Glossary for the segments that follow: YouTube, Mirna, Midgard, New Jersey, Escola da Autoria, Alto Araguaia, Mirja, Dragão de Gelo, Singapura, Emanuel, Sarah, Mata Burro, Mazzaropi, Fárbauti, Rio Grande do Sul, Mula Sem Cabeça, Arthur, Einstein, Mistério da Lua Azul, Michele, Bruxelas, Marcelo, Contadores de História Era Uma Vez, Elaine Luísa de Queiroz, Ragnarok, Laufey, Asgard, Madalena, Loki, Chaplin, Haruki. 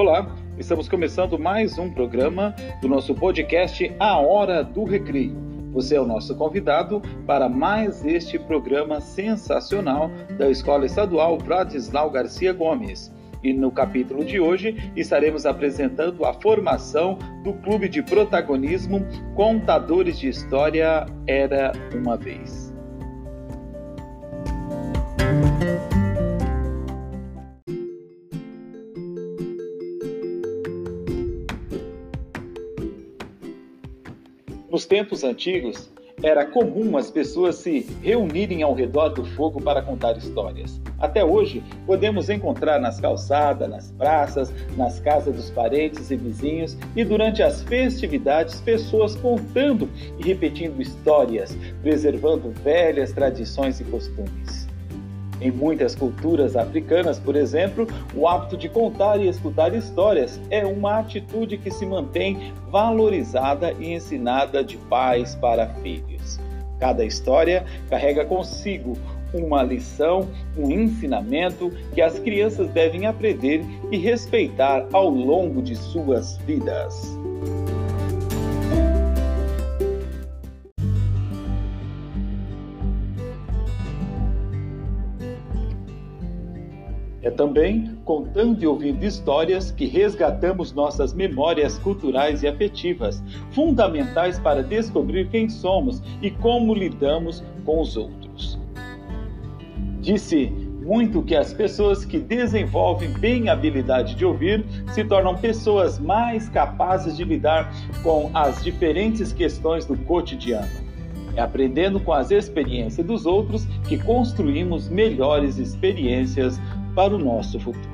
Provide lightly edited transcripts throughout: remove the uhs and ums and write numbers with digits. Olá, estamos começando mais um programa do nosso podcast A Hora do Recreio. Você é o nosso convidado para mais este programa sensacional da Escola Estadual Vladislau Garcia Gomes. E no capítulo de hoje estaremos apresentando a formação do Clube de Protagonismo Contadores de História Era Uma Vez. Nos tempos antigos, era comum as pessoas se reunirem ao redor do fogo para contar histórias. Até hoje, podemos encontrar nas calçadas, nas praças, nas casas dos parentes e vizinhos e durante as festividades, pessoas contando e repetindo histórias, preservando velhas tradições e costumes. Em muitas culturas africanas, por exemplo, o hábito de contar e escutar histórias é uma atitude que se mantém valorizada e ensinada de pais para filhos. Cada história carrega consigo uma lição, um ensinamento que as crianças devem aprender e respeitar ao longo de suas vidas. É também contando e ouvindo histórias que resgatamos nossas memórias culturais e afetivas, fundamentais para descobrir quem somos e como lidamos com os outros. Disse muito que as pessoas que desenvolvem bem a habilidade de ouvir se tornam pessoas mais capazes de lidar com as diferentes questões do cotidiano. É aprendendo com as experiências dos outros que construímos melhores experiências para o nosso futuro.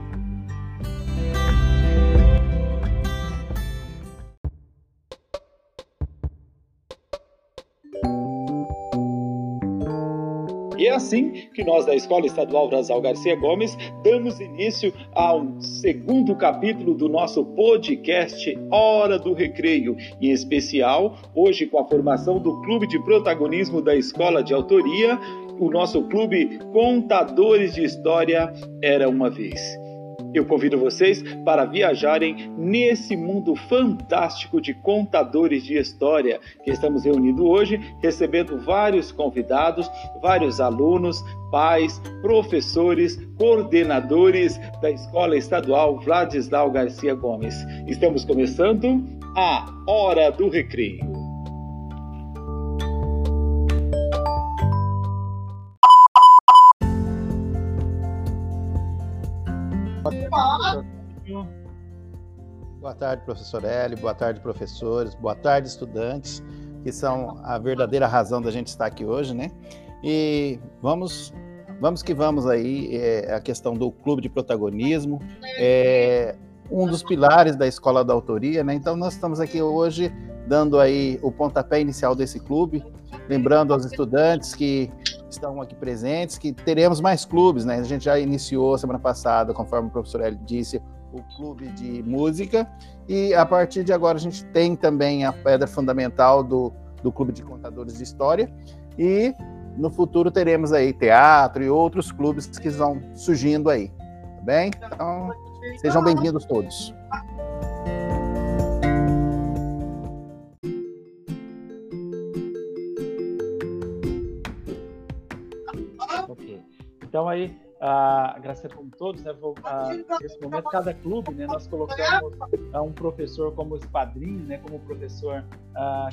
E é assim que nós da Escola Estadual Vladislau Garcia Gomes damos início ao segundo capítulo do nosso podcast Hora do Recreio, em especial hoje com a formação do Clube de Protagonismo da Escola de Autoria, o nosso clube Contadores de História Era Uma Vez. Eu convido vocês para viajarem nesse mundo fantástico de contadores de história que estamos reunindo hoje, recebendo vários convidados, vários alunos, pais, professores, coordenadores da Escola Estadual Vladislau Garcia Gomes. Estamos começando a Hora do Recreio. Boa tarde, professor Hélio, boa tarde, professores, boa tarde, estudantes, que são a verdadeira razão da gente estar aqui hoje, né? E vamos aí, a questão do clube de protagonismo, um dos pilares da Escola da Autoria, né? Então, nós estamos aqui hoje dando aí o pontapé inicial desse clube, lembrando aos estudantes que estão aqui presentes, que teremos mais clubes, né? A gente já iniciou semana passada, conforme o professor Hélio disse, o clube de música, e a partir de agora a gente tem também a pedra fundamental do clube de contadores de história, e no futuro teremos aí teatro e outros clubes que vão surgindo aí, tá bem? Então, sejam bem-vindos todos. Então aí, Graça como todos, né? Nesse momento, cada clube, né? Nós colocamos um professor como esse padrinho, né? Como professor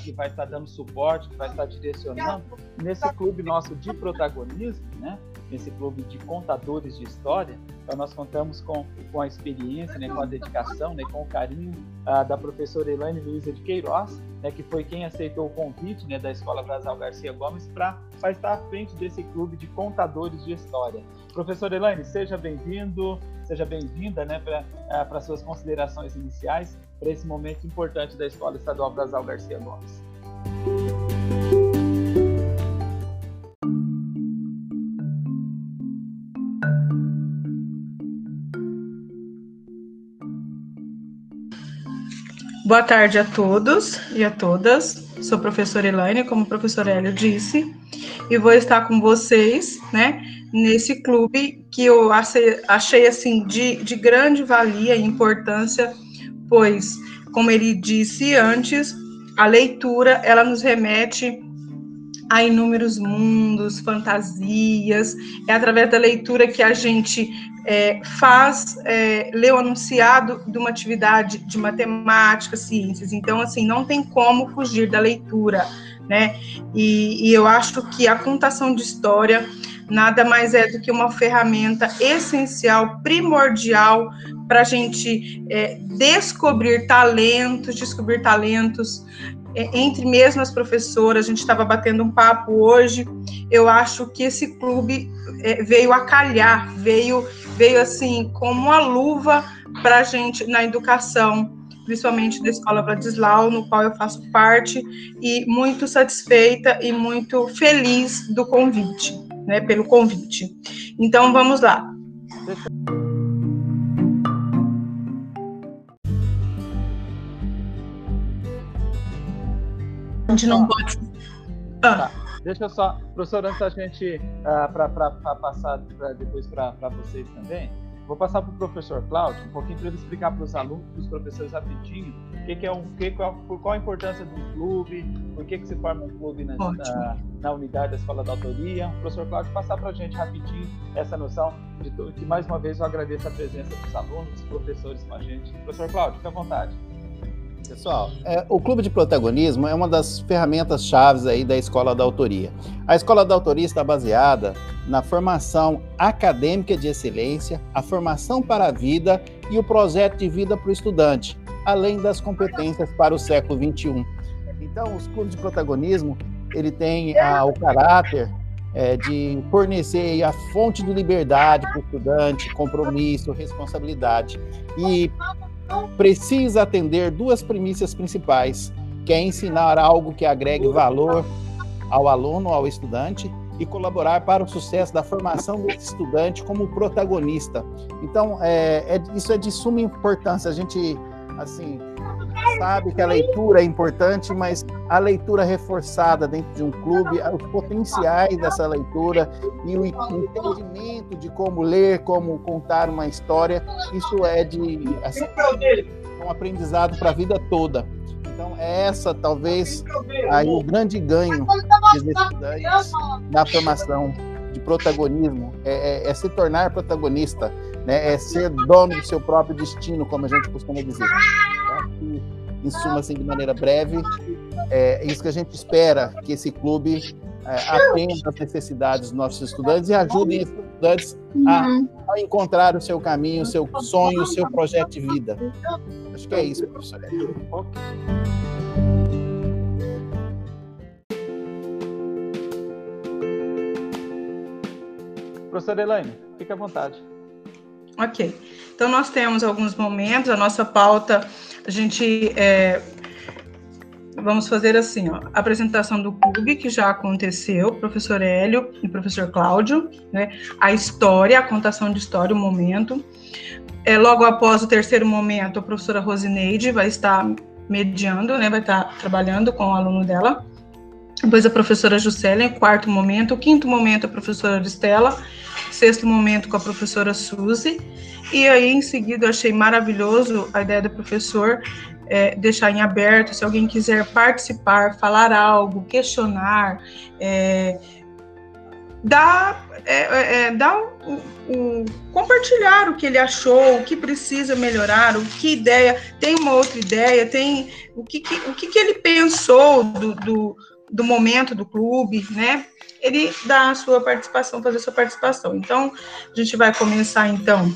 que vai estar dando suporte, que vai estar direcionando. Nesse clube nosso de protagonismo, né? Nesse clube de contadores de história, então nós contamos com a experiência, né? Com a dedicação, né? Com o carinho da professora Elaine Luísa de Queiroz, né? Que foi quem aceitou o convite, né? Da Escola Vladislau Garcia Gomes para estar à frente desse clube de contadores de história. Professora Elaine, seja bem-vindo, seja bem-vinda, né, para suas considerações iniciais para esse momento importante da Escola Estadual Vladislau Garcia Gomes. Boa tarde a todos e a todas. sou professora Elaine, como o professor Hélio disse, e vou estar com vocês, né, nesse clube que eu achei assim, de grande valia e importância, pois, como ele disse antes, a leitura, ela nos remete a inúmeros mundos, fantasias, é através da leitura que a gente lê o anunciado de uma atividade de matemática, ciências, então, assim, não tem como fugir da leitura, né, e eu acho que a contação de história nada mais é do que uma ferramenta essencial, primordial, para a gente descobrir talentos, entre mesmo as professoras. A gente estava batendo um papo hoje, eu acho que esse clube veio a calhar, veio assim, como uma luva para a gente na educação, principalmente da Escola Vladislau, no qual eu faço parte, e muito satisfeita e muito feliz do convite, né, pelo convite. Então, vamos lá. A gente não pode... Tá. Deixa eu só, professor, antes da gente para passar depois para vocês também, vou passar para o professor Cláudio um pouquinho para ele explicar para os alunos, para os professores rapidinho, qual a importância do clube, por que se forma um clube na unidade da Escola da Autoria. O professor Cláudio passar para a gente rapidinho essa noção, que mais uma vez eu agradeço a presença dos alunos, dos professores com a gente. Professor Cláudio, fique à vontade. Pessoal, o Clube de Protagonismo é uma das ferramentas-chave aí da Escola da Autoria. A Escola da Autoria está baseada na formação acadêmica de excelência, a formação para a vida e o projeto de vida para o estudante, além das competências para o século XXI. Então, os Clubes de Protagonismo, ele tem o caráter de fornecer a fonte de liberdade para o estudante, compromisso, responsabilidade e... precisa atender duas premissas principais, que é ensinar algo que agregue valor ao aluno, ao estudante, e colaborar para o sucesso da formação desse estudante como protagonista. Então, isso é de suma importância. A gente, assim, sabe que a leitura é importante, mas a leitura reforçada dentro de um clube, os potenciais dessa leitura e o entendimento de como ler, como contar uma história, isso é um aprendizado para a vida toda. Então, essa talvez aí o grande ganho dos estudantes na formação de protagonismo, é se tornar protagonista, né? É ser dono do seu próprio destino, como a gente costuma dizer. E, em suma, assim, de maneira breve, é isso que a gente espera, que esse clube atenda às necessidades dos nossos estudantes e ajude os estudantes a encontrar o seu caminho, o seu sonho, o seu projeto de vida. Acho que é isso, professor. Professora Elaine, fique à vontade. Ok. Então, nós temos alguns momentos, a nossa pauta, a gente vamos fazer assim, ó, a apresentação do clube, que já aconteceu, professor Hélio e professor Cláudio, né, a história, a contação de história, o momento. Logo após o terceiro momento, a professora Rosineide vai estar mediando, né, vai estar trabalhando com o aluno dela. Depois a professora Juscelia, em quarto momento. O quinto momento, a professora Aristela. Sexto momento, com a professora Suzy. E aí, em seguida, eu achei maravilhoso a ideia do professor deixar em aberto, se alguém quiser participar, falar algo, questionar, compartilhar o que ele achou, o que precisa melhorar, o que ideia, tem uma outra ideia, tem o que ele pensou do momento do clube, né? Ele dá a sua participação, fazer a sua participação. Então, a gente vai começar, então,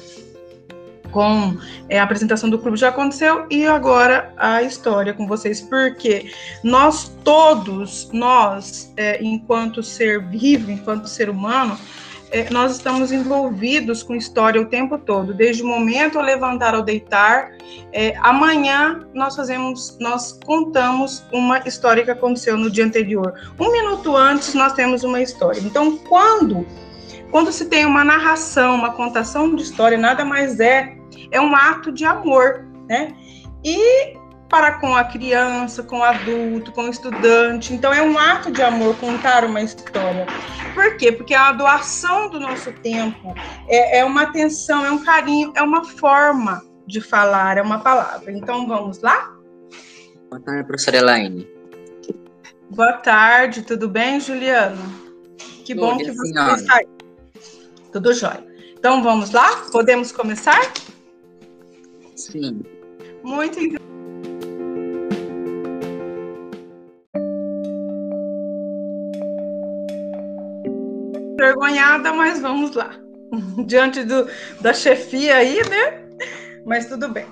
com a apresentação do clube, já aconteceu, e agora a história com vocês, porque nós, enquanto ser vivo, enquanto ser humano, nós estamos envolvidos com história o tempo todo, desde o momento ao levantar, ao deitar. Amanhã nós contamos uma história que aconteceu no dia anterior. Um minuto antes nós temos uma história. Então, quando se tem uma narração, uma contação de história, nada mais é um ato de amor, né? E para com a criança, com o adulto, com o estudante. Então é um ato de amor contar uma história. Por quê? Porque é uma doação do nosso tempo, é uma atenção, é um carinho, é uma forma de falar, é uma palavra. Então vamos lá? Boa tarde, professora Elaine. Boa tarde, tudo bem, Juliano? Que tudo bom que você está aí. Tudo jóia. Então vamos lá? Podemos começar? Sim. Muito interessante. Envergonhada, mas vamos lá. Diante da chefia aí, né? Mas tudo bem.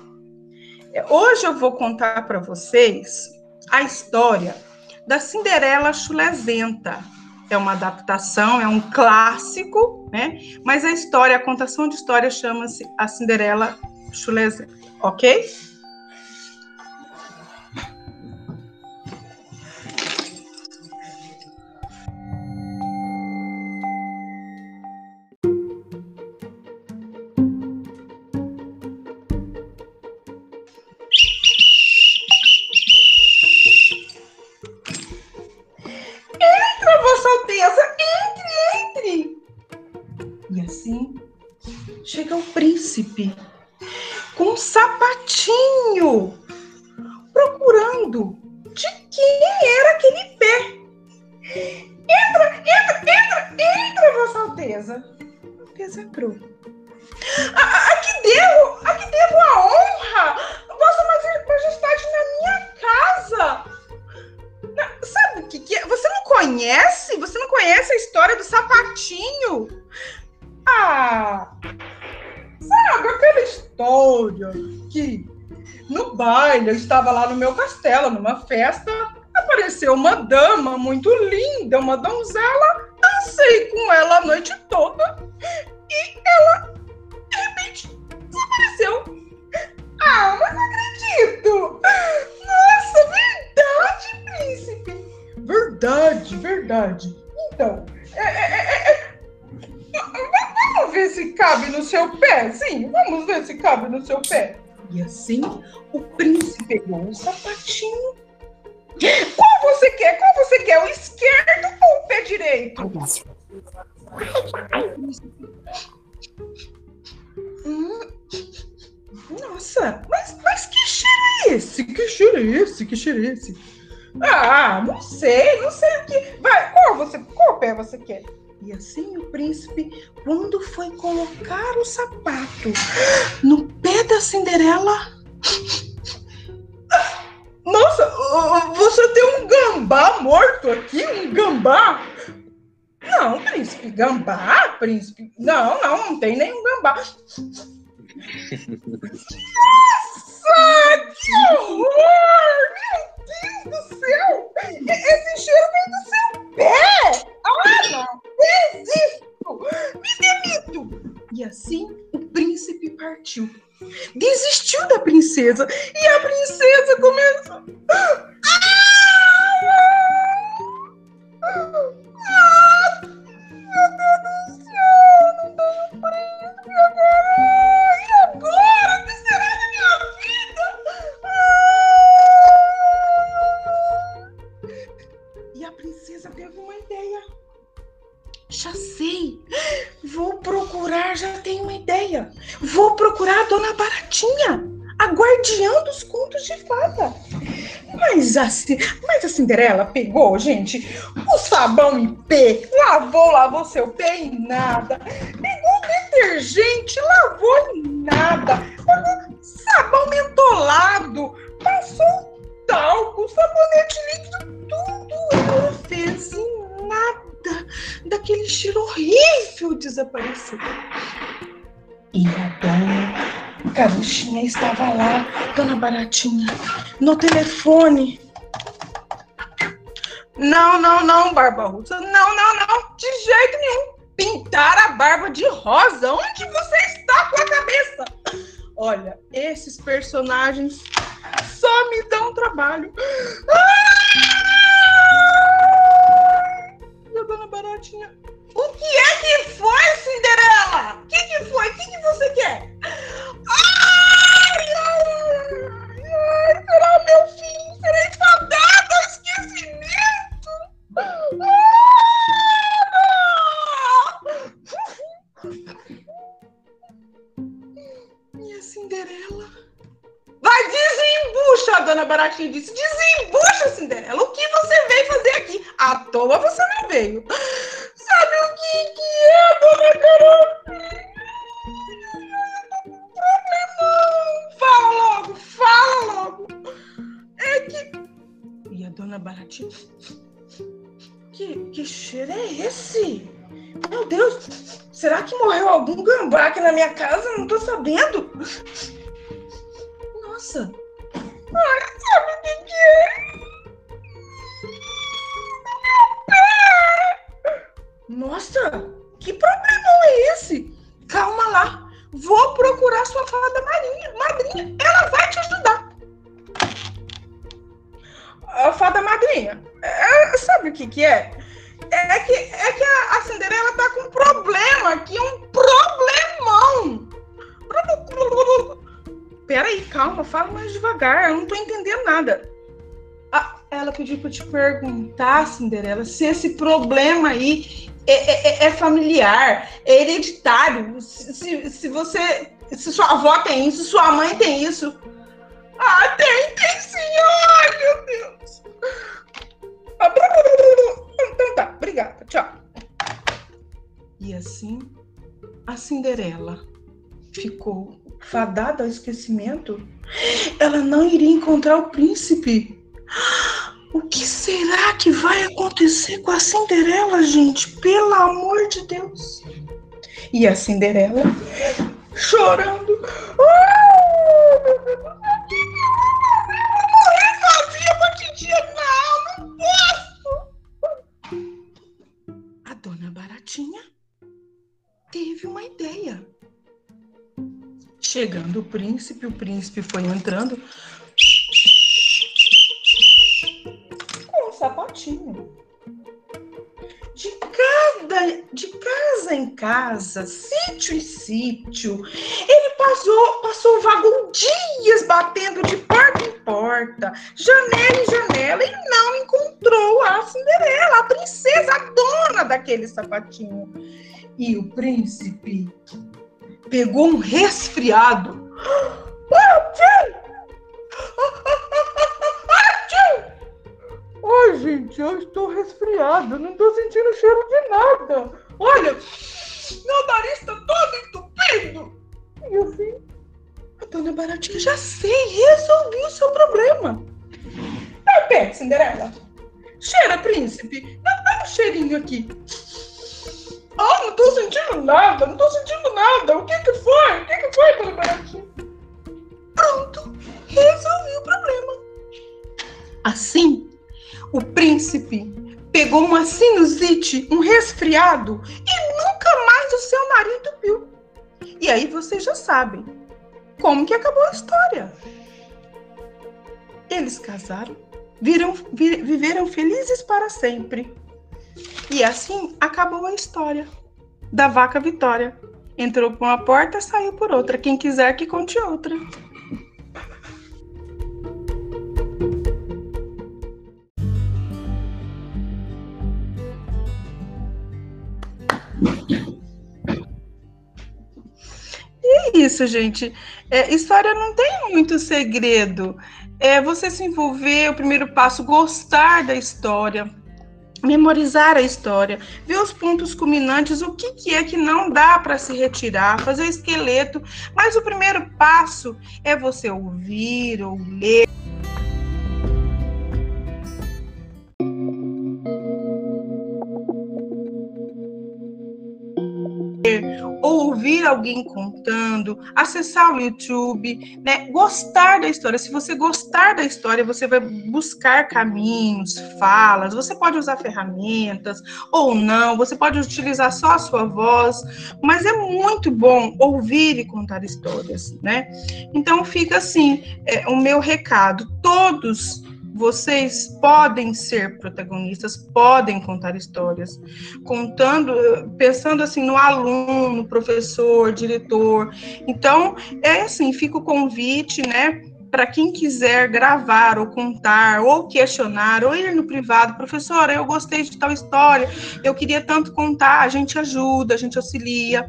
Hoje eu vou contar para vocês a história da Cinderela Chulesenta. É uma adaptação, é um clássico, né? Mas a história, a contação de história chama-se a Cinderela Chulesenta, ok? Chega o príncipe com um sapatinho procurando de quem era aquele pé. Entra, Vossa Alteza. Alteza Cru. Aqui devo a honra, Vossa Majestade, na minha casa. Sabe o que é? Você não conhece? Você não conhece a história do sapatinho? Sabe aquela história que no baile, eu estava lá no meu castelo, numa festa, apareceu uma dama muito linda, uma donzela, dancei com ela a noite toda e ela, de repente, desapareceu. Mas não acredito! Nossa, verdade, príncipe! Verdade. Então, vamos ver se cabe no seu pé. Sim, vamos ver se cabe no seu pé. E assim, o príncipe pegou um sapatinho. Qual você quer? O esquerdo ou o pé direito? Nossa, mas que cheiro é esse? Que cheiro é esse? Não sei o que... Vai, qual pé você quer? E assim o príncipe, quando foi colocar o sapato no pé da Cinderela... Nossa, você tem um gambá morto aqui? Um gambá? Não, príncipe, gambá? Príncipe? Não tem nenhum gambá. Nossa, que horror! Meu Deus do céu! Esse cheiro vem do seu pé! Não desisto! Me demito! E assim o príncipe partiu. Desistiu da princesa e a princesa começou... Meu Deus do céu! Não tem um príncipe agora! O que será da minha vida? E a princesa teve uma ideia. Já sei, vou procurar a Dona Baratinha, a guardiã dos contos de fada. Mas a Cinderela pegou, gente, o sabão em pé, lavou seu pé e nada. Pegou detergente, lavou e nada. Pegou sabão mentolado, passou talco, sabonete líquido, tudo ela fez e nada. Daquele cheiro horrível desapareceu. E a dona Caruchinha estava lá, Dona Baratinha, no telefone. Não, Barbarossa, não, de jeito nenhum. Pintar a barba de rosa, onde você está com a cabeça? Olha, esses personagens só me dão trabalho. Dona Baratinha. O que é que foi, Cinderela? O que foi? O que você quer? Ai, pelo baratinha e disse: desembucha, Cinderela, o que você veio fazer aqui? À toa você não veio. Sabe o que é, dona Carol? Fala logo. É que... E a dona Baratinha... Que cheiro é esse? Meu Deus, será que morreu algum gambá aqui na minha casa? Não tô sabendo. Nossa. Olha, sabe o que é? Meu pé! Nossa, que problema é esse? Calma lá. Vou procurar sua fada madrinha, ela vai te ajudar. A fada madrinha, sabe o que é? É que a Cinderela tá com um problema aqui, um problemão. Peraí, calma, fala mais devagar, eu não tô entendendo nada. Ah, ela pediu pra eu te perguntar, Cinderela, se esse problema aí... É familiar, é hereditário. Se sua avó tem isso, sua mãe tem isso. Ah, tem sim, ai meu Deus. Então tá, obrigada, tchau. E assim, a Cinderela ficou fadada ao esquecimento. Ela não iria encontrar o príncipe. O que será que vai acontecer com a Cinderela, gente? Pelo amor de Deus! E a Cinderela chorando. Morrer sozinha por que dia? Não posso! A dona Baratinha teve uma ideia. Chegando o príncipe foi entrando... sapatinho. De casa em casa, sítio em sítio, ele passou o vagão dias batendo de porta em porta, janela em janela, e não encontrou a Cinderela, a princesa, a dona daquele sapatinho. E o príncipe pegou um resfriado. Ai, gente, eu estou resfriada, não estou sentindo cheiro de nada. Olha, meu nariz está todo entupido. E assim, a dona Baratinha já sei, resolvi o seu problema. Tá perto, Cinderela. Cheira, príncipe. Dá um cheirinho aqui. Ah, não estou sentindo nada, O que foi? Dona Baratinha? Pronto, resolvi o problema. Assim... O príncipe pegou uma sinusite, um resfriado, e nunca mais o seu nariz entupiu. E aí vocês já sabem como que acabou a história. Eles casaram, viveram felizes para sempre. E assim acabou a história da vaca Vitória. Entrou por uma porta, saiu por outra. Quem quiser que conte outra. Isso, gente. História não tem muito segredo. É você se envolver, o primeiro passo, gostar da história, memorizar a história, ver os pontos culminantes, o que é que não dá para se retirar, fazer o esqueleto. Mas o primeiro passo é você ouvir ou ler. Ouvir alguém contando, acessar o YouTube, né? Gostar da história. Se você gostar da história, você vai buscar caminhos, falas. Você pode usar ferramentas ou não, você pode utilizar só a sua voz, mas é muito bom ouvir e contar histórias, né? Então fica assim, o meu recado. Todos vocês podem ser protagonistas, podem contar histórias, pensando assim no aluno, professor, diretor. Então, é assim, fica o convite, né, para quem quiser gravar ou contar ou questionar ou ir no privado, professora, eu gostei de tal história, eu queria tanto contar, a gente ajuda, a gente auxilia.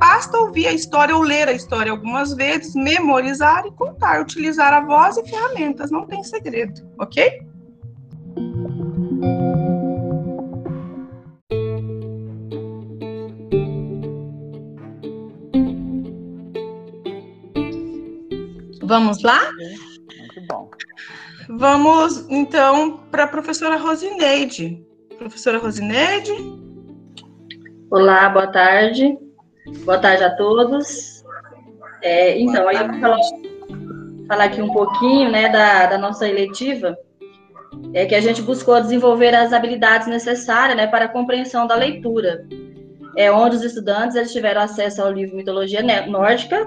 Basta ouvir a história ou ler a história algumas vezes, memorizar e contar, utilizar a voz e ferramentas, não tem segredo, ok? Vamos lá? Muito bom. Vamos, então, para a professora Rosineide. Professora Rosineide? Olá, boa tarde. Boa tarde a todos. Então, aí eu vou falar aqui um pouquinho, né, da nossa eletiva, que a gente buscou desenvolver as habilidades necessárias, né, para a compreensão da leitura, onde os estudantes eles tiveram acesso ao livro Mitologia Nórdica,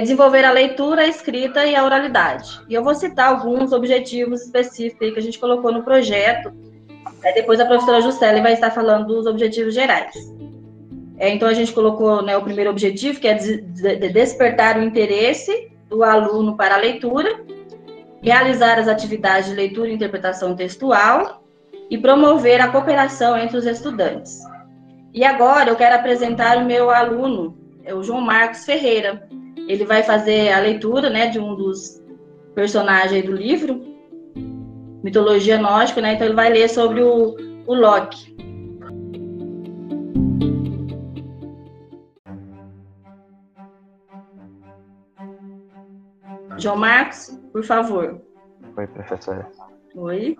desenvolver a leitura, a escrita e a oralidade. E eu vou citar alguns objetivos específicos que a gente colocou no projeto. Depois a professora Juscelia vai estar falando dos objetivos gerais. Então, a gente colocou, né, o primeiro objetivo, que é despertar o interesse do aluno para a leitura, realizar as atividades de leitura e interpretação textual e promover a cooperação entre os estudantes. E agora eu quero apresentar o meu aluno, o João Marcos Ferreira. Ele vai fazer a leitura, né, de um dos personagens do livro, Mitologia Nórdica, né? Então ele vai ler sobre o Loki. João Marcos, por favor. Oi, professora. Oi.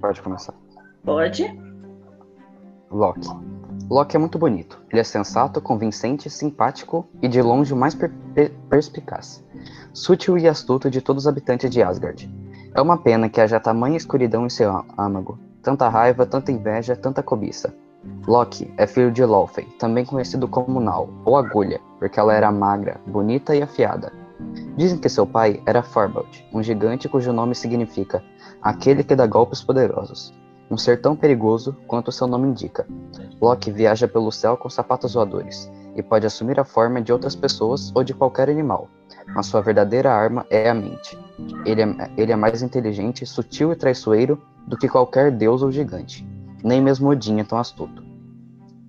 Pode começar. Pode. Loki. Loki é muito bonito. Ele é sensato, convincente, simpático e de longe o mais perspicaz. Sutil e astuto de todos os habitantes de Asgard. É uma pena que haja tamanha escuridão em seu âmago. Tanta raiva, tanta inveja, tanta cobiça. Loki é filho de Laufey, também conhecido como Nal, ou Agulha, porque ela era magra, bonita e afiada. Dizem que seu pai era Fárbauti, um gigante cujo nome significa aquele que dá golpes poderosos. Um ser tão perigoso quanto seu nome indica. Loki viaja pelo céu com sapatos voadores, e pode assumir a forma de outras pessoas ou de qualquer animal, mas sua verdadeira arma é a mente. Ele é mais inteligente, sutil e traiçoeiro do que qualquer deus ou gigante. Nem mesmo Odin é tão astuto.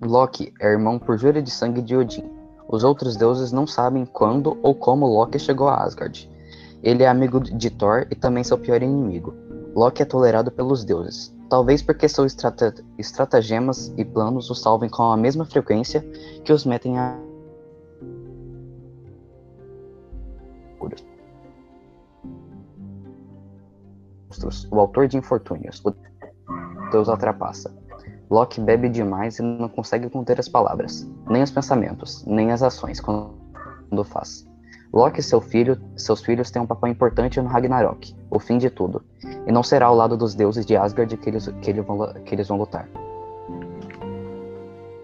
Loki é irmão por jura de sangue de Odin. Os outros deuses não sabem quando ou como Loki chegou a Asgard. Ele é amigo de Thor e também seu pior inimigo. Loki é tolerado pelos deuses. Talvez porque seus estratagemas e planos o salvem com a mesma frequência que os metem a... O autor de infortúnios, o deus atrapassa. Loki bebe demais e não consegue conter as palavras, nem os pensamentos, nem as ações quando faz. Loki e seus filhos têm um papel importante no Ragnarok, o fim de tudo, e não será ao lado dos deuses de Asgard que eles vão lutar.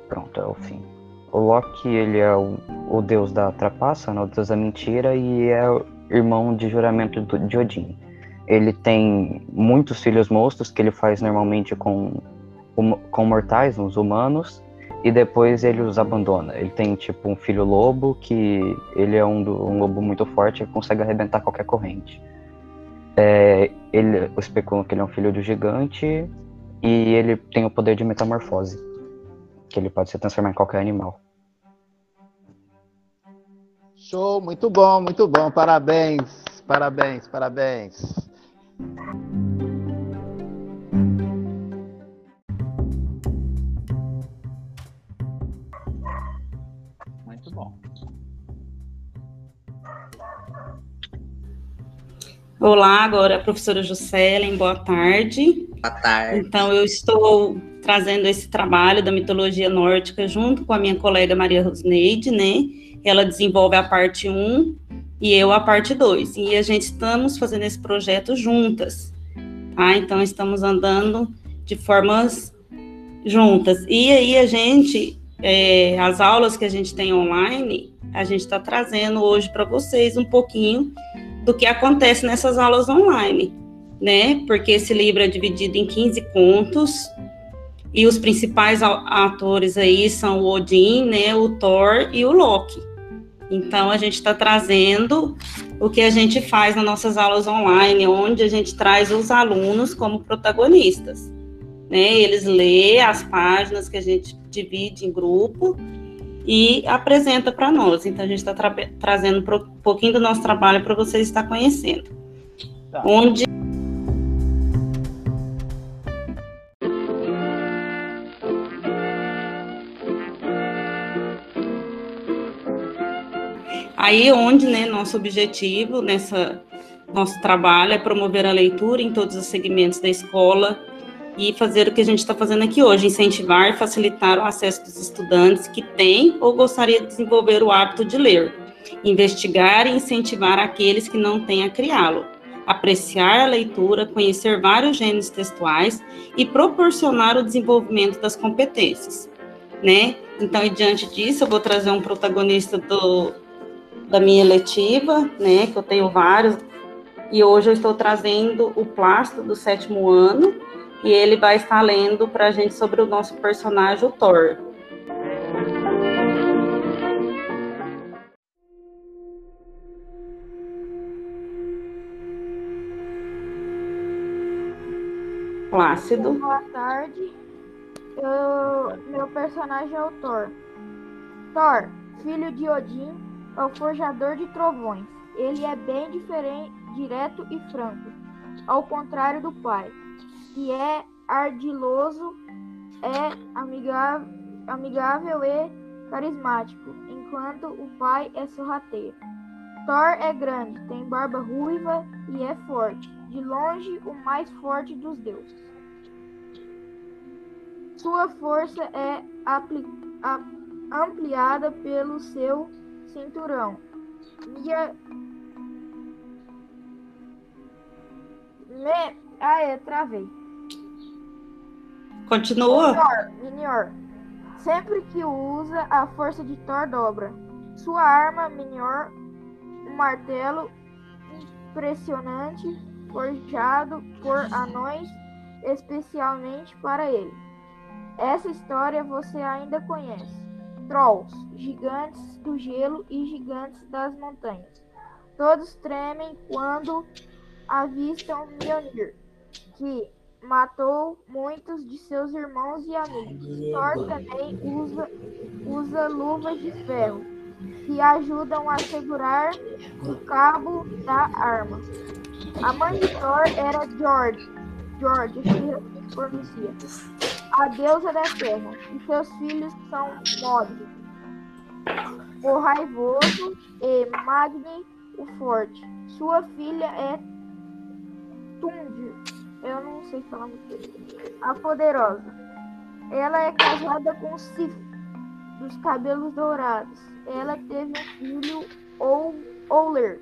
Pronto, é o fim. O Loki, ele é o deus da trapaça, o deus da mentira, e é irmão de juramento de Odin. Ele tem muitos filhos monstros, que ele faz normalmente com mortais, uns humanos, e depois ele os abandona. Ele tem, tipo, um filho lobo, que ele é um lobo muito forte e consegue arrebentar qualquer corrente. Ele especula que ele é um filho do gigante, e ele tem o poder de metamorfose, que ele pode se transformar em qualquer animal. Show, muito bom, muito bom. Parabéns, parabéns, parabéns. Muito bom. Olá, agora a professora Juscelia, boa tarde. Boa tarde. Então, eu estou trazendo esse trabalho da mitologia nórdica junto com a minha colega Maria Rosineide, né? Ela desenvolve a parte 1 e eu a parte 2. E a gente estamos fazendo esse projeto juntas, tá? Então, estamos andando de formas juntas. E aí, a gente, as aulas que a gente tem online, a gente está trazendo hoje para vocês um pouquinho do que acontece nessas aulas online, né? Porque esse livro é dividido em 15 contos, e os principais atores aí são o Odin, né, o Thor e o Loki. Então, a gente está trazendo o que a gente faz nas nossas aulas online, onde a gente traz os alunos como protagonistas, né? Eles lêem as páginas que a gente divide em grupo e apresenta para nós. Então, a gente está trazendo um pouquinho do nosso trabalho para vocês estar conhecendo. Tá. Onde... Aí onde, né, nosso objetivo nessa nosso trabalho é promover a leitura em todos os segmentos da escola e fazer o que a gente está fazendo aqui hoje, incentivar e facilitar o acesso dos estudantes que têm ou gostaria de desenvolver o hábito de ler, investigar e incentivar aqueles que não têm a criá-lo, apreciar a leitura, conhecer vários gêneros textuais e proporcionar o desenvolvimento das competências, né? Então, e diante disso, eu vou trazer um protagonista da minha letiva, né, que eu tenho vários, e hoje eu estou trazendo o Plácido do 7º ano, e ele vai estar lendo para a gente sobre o nosso personagem, o Thor. Plácido. Boa tarde, meu personagem é o Thor. Thor, filho de Odin, é o forjador de trovões. Ele é bem diferente, direto e franco, ao contrário do pai, que é ardiloso, é amigável e carismático, enquanto o pai é sorrateiro. Thor é grande, tem barba ruiva e é forte, de longe o mais forte dos deuses. Sua força é ampliada pelo seu cinturão, Continua. Mjolnir. Sempre que usa, a força de Thor dobra. Sua arma, Mjolnir, um martelo impressionante, forjado por anões especialmente para ele. Essa história você ainda conhece. Trolls, gigantes do gelo e gigantes das montanhas. Todos tremem quando avistam Mjolnir, que matou muitos de seus irmãos e amigos. Thor também usa luvas de ferro, que ajudam a segurar o cabo da arma. A mãe de Thor era George, que pronuncia a deusa da terra, e seus filhos são Mod, o raivoso, e Magni, o forte. Sua filha é Tundir, eu não sei falar muito bem, a poderosa. Ela é casada com Sif, dos cabelos dourados. Ela teve um filho, Oler,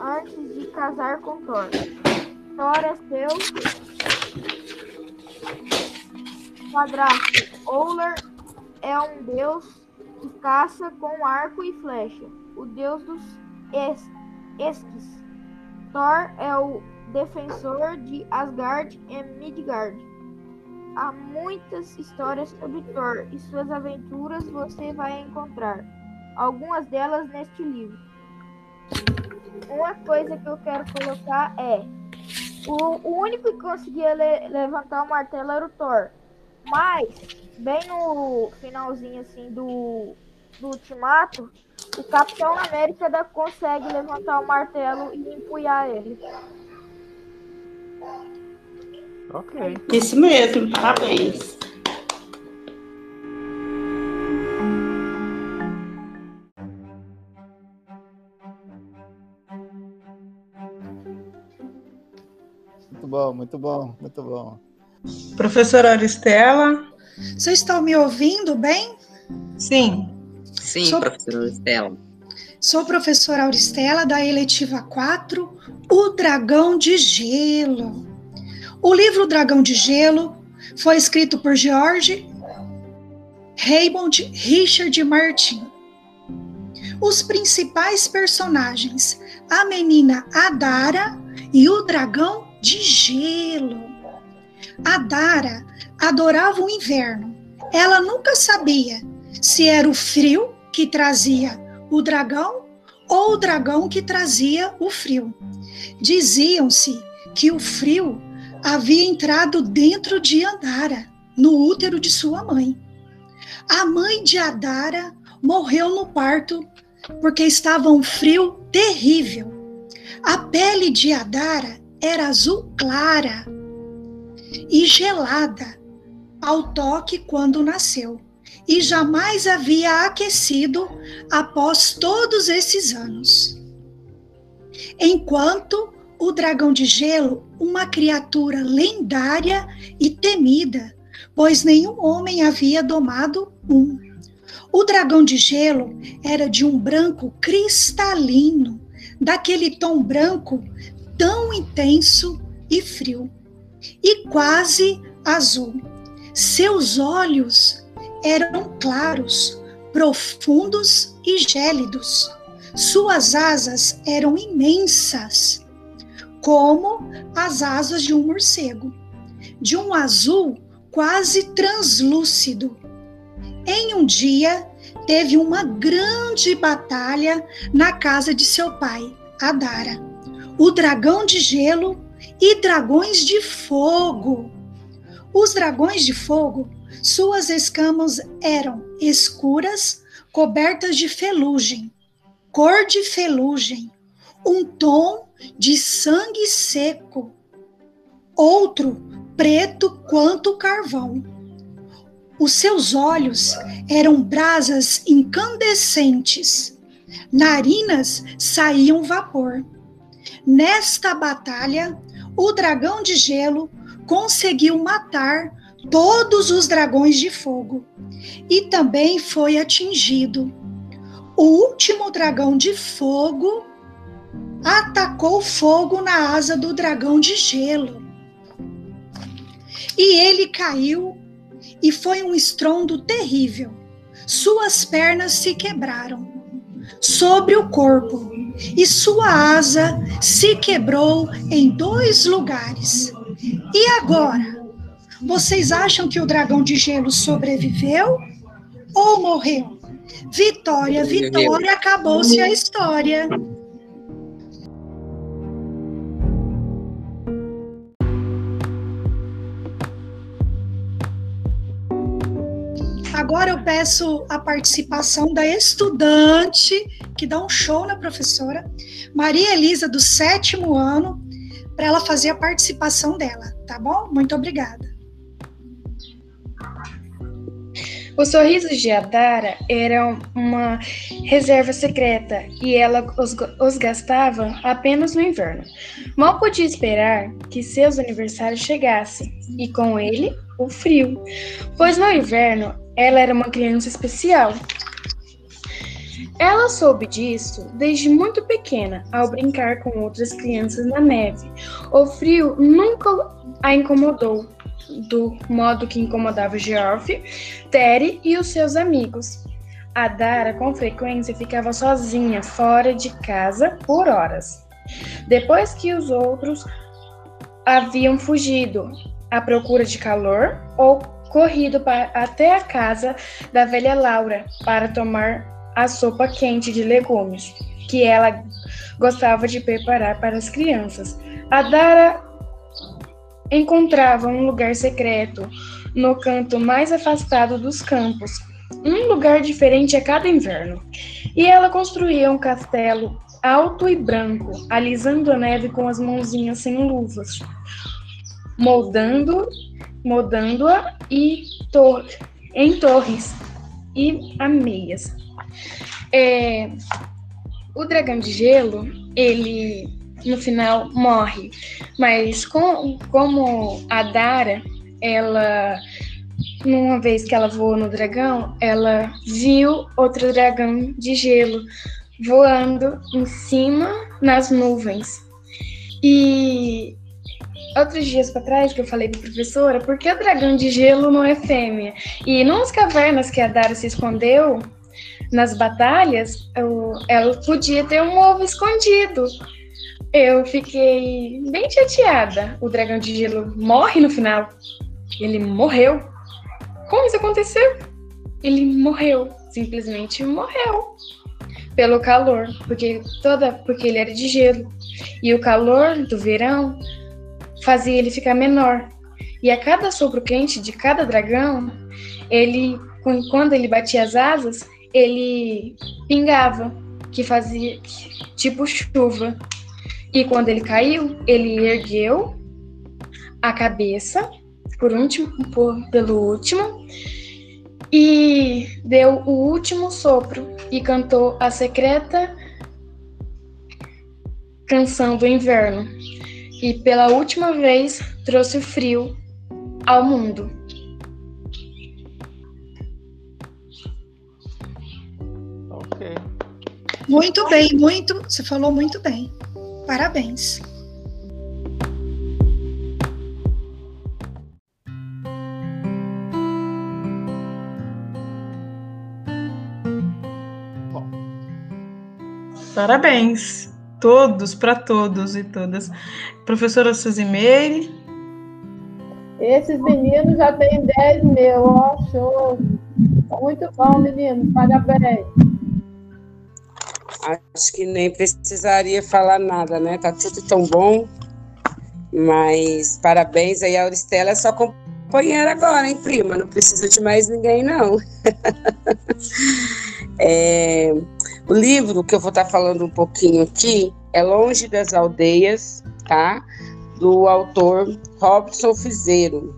antes de casar com Thor. Thor é seu padrasto. Oler é um deus que caça com arco e flecha, o deus dos esquis. Thor é o defensor de Asgard e Midgard. Há muitas histórias sobre Thor e suas aventuras, você vai encontrar algumas delas neste livro. Uma coisa que eu quero colocar é: o único que conseguia levantar o martelo era o Thor. Mas, bem no finalzinho assim do Ultimato, o Capitão América consegue levantar o martelo e empunhar ele. Ok. Isso mesmo, parabéns. Muito bom, muito bom. Professora Oristela, vocês estão me ouvindo bem? Sim. Sim, professora Oristela. Sou professora Oristela da Eletiva 4, O Dragão de Gelo. O livro Dragão de Gelo foi escrito por George Raymond Richard Martin. Os principais personagens, a menina Adara e o dragão de gelo. Adara adorava o inverno. Ela nunca sabia se era o frio que trazia o dragão ou o dragão que trazia o frio. Diziam-se que o frio havia entrado dentro de Adara, no útero de sua mãe. A mãe de Adara morreu no parto porque estava um frio terrível. A pele de Adara era azul clara e gelada ao toque quando nasceu, e jamais havia aquecido após todos esses anos. Enquanto o dragão de gelo, uma criatura lendária e temida, pois nenhum homem havia domado um. O dragão de gelo era de um branco cristalino, daquele tom branco tão intenso e frio, e quase azul. Seus olhos eram claros, profundos e gélidos. Suas asas eram imensas, como as asas de um morcego, de um azul quase translúcido. Em um dia, teve uma grande batalha na casa de seu pai, Adara. O dragão de gelo e dragões de fogo. Os dragões de fogo, suas escamas eram escuras, cobertas de ferrugem, cor de ferrugem, um tom de sangue seco, outro preto quanto carvão. Os seus olhos eram brasas incandescentes, narinas saíam vapor. Nesta batalha, o dragão de gelo conseguiu matar todos os dragões de fogo e também foi atingido. O último dragão de fogo atacou fogo na asa do dragão de gelo. E ele caiu, e foi um estrondo terrível. Suas pernas se quebraram sobre o corpo, e sua asa se quebrou em 2 lugares. E agora? Vocês acham que o dragão de gelo sobreviveu ou morreu? Vitória, vitória, acabou-se a história. Agora eu peço a participação da estudante, que dá um show na professora, Maria Elisa, do 7º ano, para ela fazer a participação dela, tá bom? Muito obrigada. Os sorrisos de Adara eram uma reserva secreta e ela os gastava apenas no inverno. Mal podia esperar que seus aniversários chegassem, e com ele, o frio, pois no inverno ela era uma criança especial. Ela soube disso desde muito pequena, ao brincar com outras crianças na neve. O frio nunca a incomodou, do modo que incomodava Geoff, Terry e os seus amigos. Adara, com frequência, ficava sozinha fora de casa por horas, depois que os outros haviam fugido à procura de calor ou corrido até a casa da velha Laura para tomar a sopa quente de legumes que ela gostava de preparar para as crianças. Adara encontrava um lugar secreto no canto mais afastado dos campos, um lugar diferente a cada inverno, e ela construía um castelo alto e branco, alisando a neve com as mãozinhas sem luvas, moldando-a em torres e ameias. O dragão de gelo, ele no final morre, mas como Adara, ela, uma vez que ela voou no dragão, ela viu outro dragão de gelo voando em cima nas nuvens. E outros dias para trás que eu falei para a professora, por que o dragão de gelo não é fêmea? E nas cavernas que a Adara se escondeu, nas batalhas, ela podia ter um ovo escondido. Eu fiquei bem chateada. O dragão de gelo morre no final. Ele morreu. Como isso aconteceu? Ele morreu. Simplesmente morreu. pelo calor, porque ele era de gelo. E o calor do verão fazia ele ficar menor. E a cada sopro quente de cada dragão, quando ele batia as asas, ele pingava, que fazia tipo chuva. E quando ele caiu, ele ergueu a cabeça pelo último e deu o último sopro e cantou a secreta canção do inverno. E pela última vez trouxe o frio ao mundo. Ok. Muito bem, você falou muito bem. Parabéns. Bom, parabéns todos, para todos e todas. Professora Suzimeire. Esses meninos já têm 10 mil, ó, show. Muito bom, meninos, parabéns. Acho que nem precisaria falar nada, né? Tá tudo tão bom. Mas parabéns aí, a Auristela é sua companheira agora, hein, prima? Não precisa de mais ninguém, não. O livro que eu vou estar falando um pouquinho aqui é Longe das Aldeias, tá? Do autor Robson Fizeiro.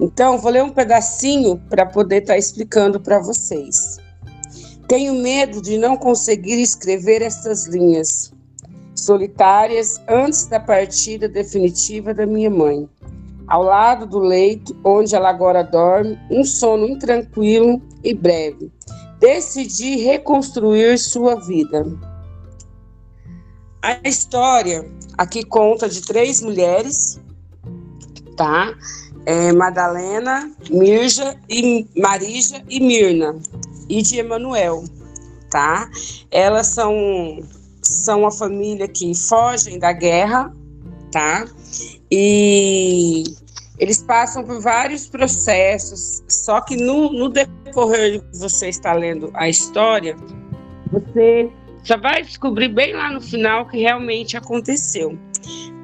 Então, vou ler um pedacinho para poder estar explicando para vocês. Tenho medo de não conseguir escrever estas linhas solitárias antes da partida definitiva da minha mãe. Ao lado do leito, onde ela agora dorme, um sono intranquilo e breve. Decidi reconstruir sua vida. A história aqui conta de 3 mulheres, tá? Madalena, Mirja e Marija e Mirna. E de Emanuel, tá? Elas são a família que fogem da guerra, tá? E eles passam por vários processos, só que no decorrer de você estar lendo a história, você só vai descobrir bem lá no final o que realmente aconteceu.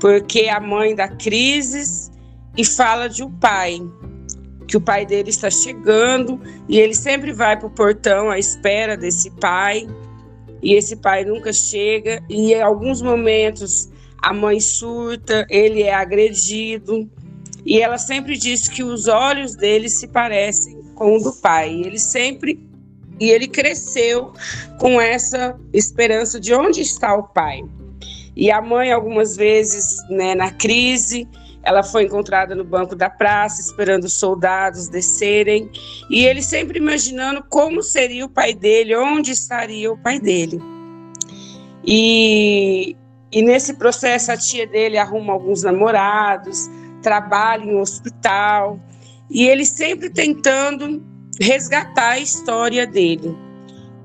Porque a mãe dá crises e fala de um pai, que o pai dele está chegando e ele sempre vai para o portão à espera desse pai e esse pai nunca chega e em alguns momentos a mãe surta, ele é agredido e ela sempre diz que os olhos dele se parecem com o do pai. Ele cresceu com essa esperança de onde está o pai. E a mãe algumas vezes, né, na crise, ela foi encontrada no banco da praça, esperando os soldados descerem. E ele sempre imaginando como seria o pai dele, onde estaria o pai dele. E nesse processo, a tia dele arruma alguns namorados, trabalha em um hospital. E ele sempre tentando resgatar a história dele.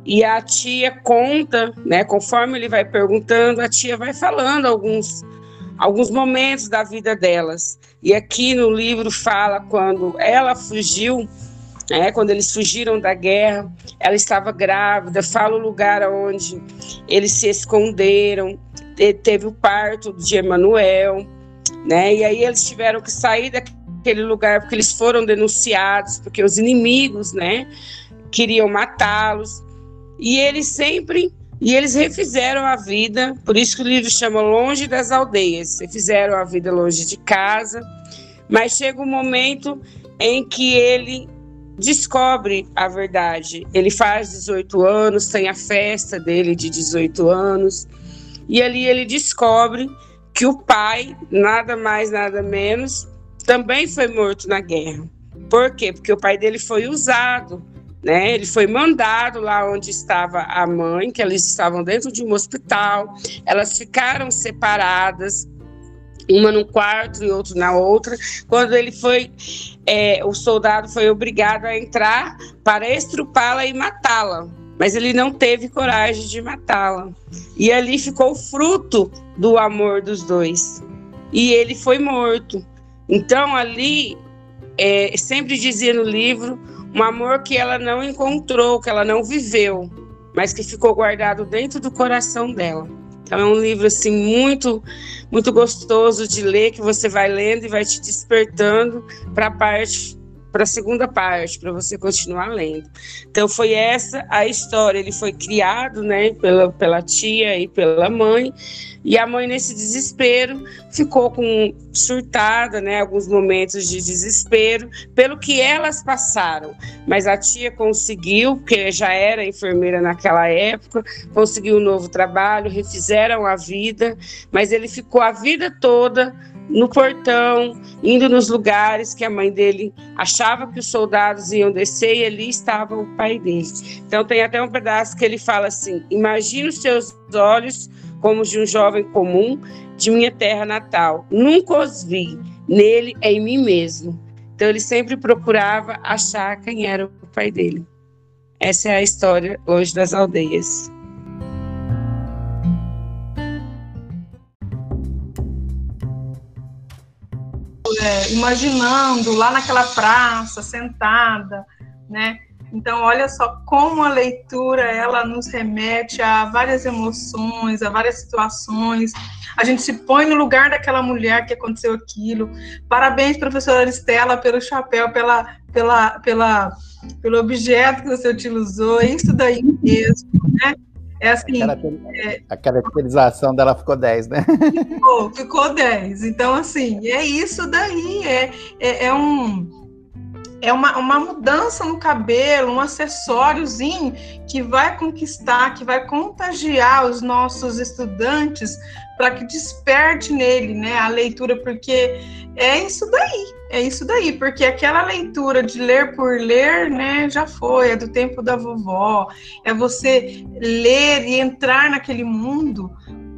E a tia conta, né, conforme ele vai perguntando, a tia vai falando alguns momentos da vida delas. E aqui no livro fala quando ela fugiu, né, quando eles fugiram da guerra, ela estava grávida, fala o lugar onde eles se esconderam, teve o parto de Emanuel, né, e aí eles tiveram que sair daquele lugar porque eles foram denunciados, porque os inimigos, né, queriam matá-los. E eles refizeram a vida, por isso que o livro chama Longe das Aldeias. Refizeram a vida longe de casa, mas chega um momento em que ele descobre a verdade. Ele faz 18 anos, tem a festa dele de 18 anos, e ali ele descobre que o pai, nada mais, nada menos, também foi morto na guerra. Por quê? Porque o pai dele foi usado. Né? Ele foi mandado lá onde estava a mãe, que eles estavam dentro de um hospital, elas ficaram separadas, uma num quarto e outra na outra. Quando ele foi, o soldado foi obrigado a entrar para estrupá-la e matá-la, mas ele não teve coragem de matá-la. E ali ficou o fruto do amor dos dois, e ele foi morto. Então ali, sempre dizia no livro, um amor que ela não encontrou, que ela não viveu, mas que ficou guardado dentro do coração dela. Então é um livro assim, muito, muito gostoso de ler, que você vai lendo e vai te despertando para a segunda parte, para você continuar lendo. Então foi essa a história. Ele foi criado, né, pela tia e pela mãe, e a mãe, nesse desespero, ficou surtada, né, alguns momentos de desespero pelo que elas passaram. Mas a tia conseguiu, porque já era enfermeira naquela época, conseguiu um novo trabalho, refizeram a vida, mas ele ficou a vida toda no portão, indo nos lugares que a mãe dele achava que os soldados iam descer, e ali estava o pai dele. Então tem até um pedaço que ele fala assim: imagina os seus olhos como os de um jovem comum de minha terra natal, nunca os vi, nele é em mim mesmo. Então ele sempre procurava achar quem era o pai dele. Essa é a história Longe das Aldeias. Imaginando lá naquela praça, sentada, né? Então, olha só como a leitura, ela nos remete a várias emoções, a várias situações. A gente se põe no lugar daquela mulher que aconteceu aquilo. Parabéns, professora Aristela, pelo chapéu, pelo objeto que você utilizou. Isso daí mesmo, né? É assim, a caracterização dela ficou 10, né? Ficou 10. Então, assim, é isso daí. É uma mudança no cabelo, um acessóriozinho que vai conquistar, que vai contagiar os nossos estudantes para que desperte nele, né, a leitura, porque é isso daí. É isso daí, porque aquela leitura de ler por ler, né, já foi, é do tempo da vovó, é você ler e entrar naquele mundo,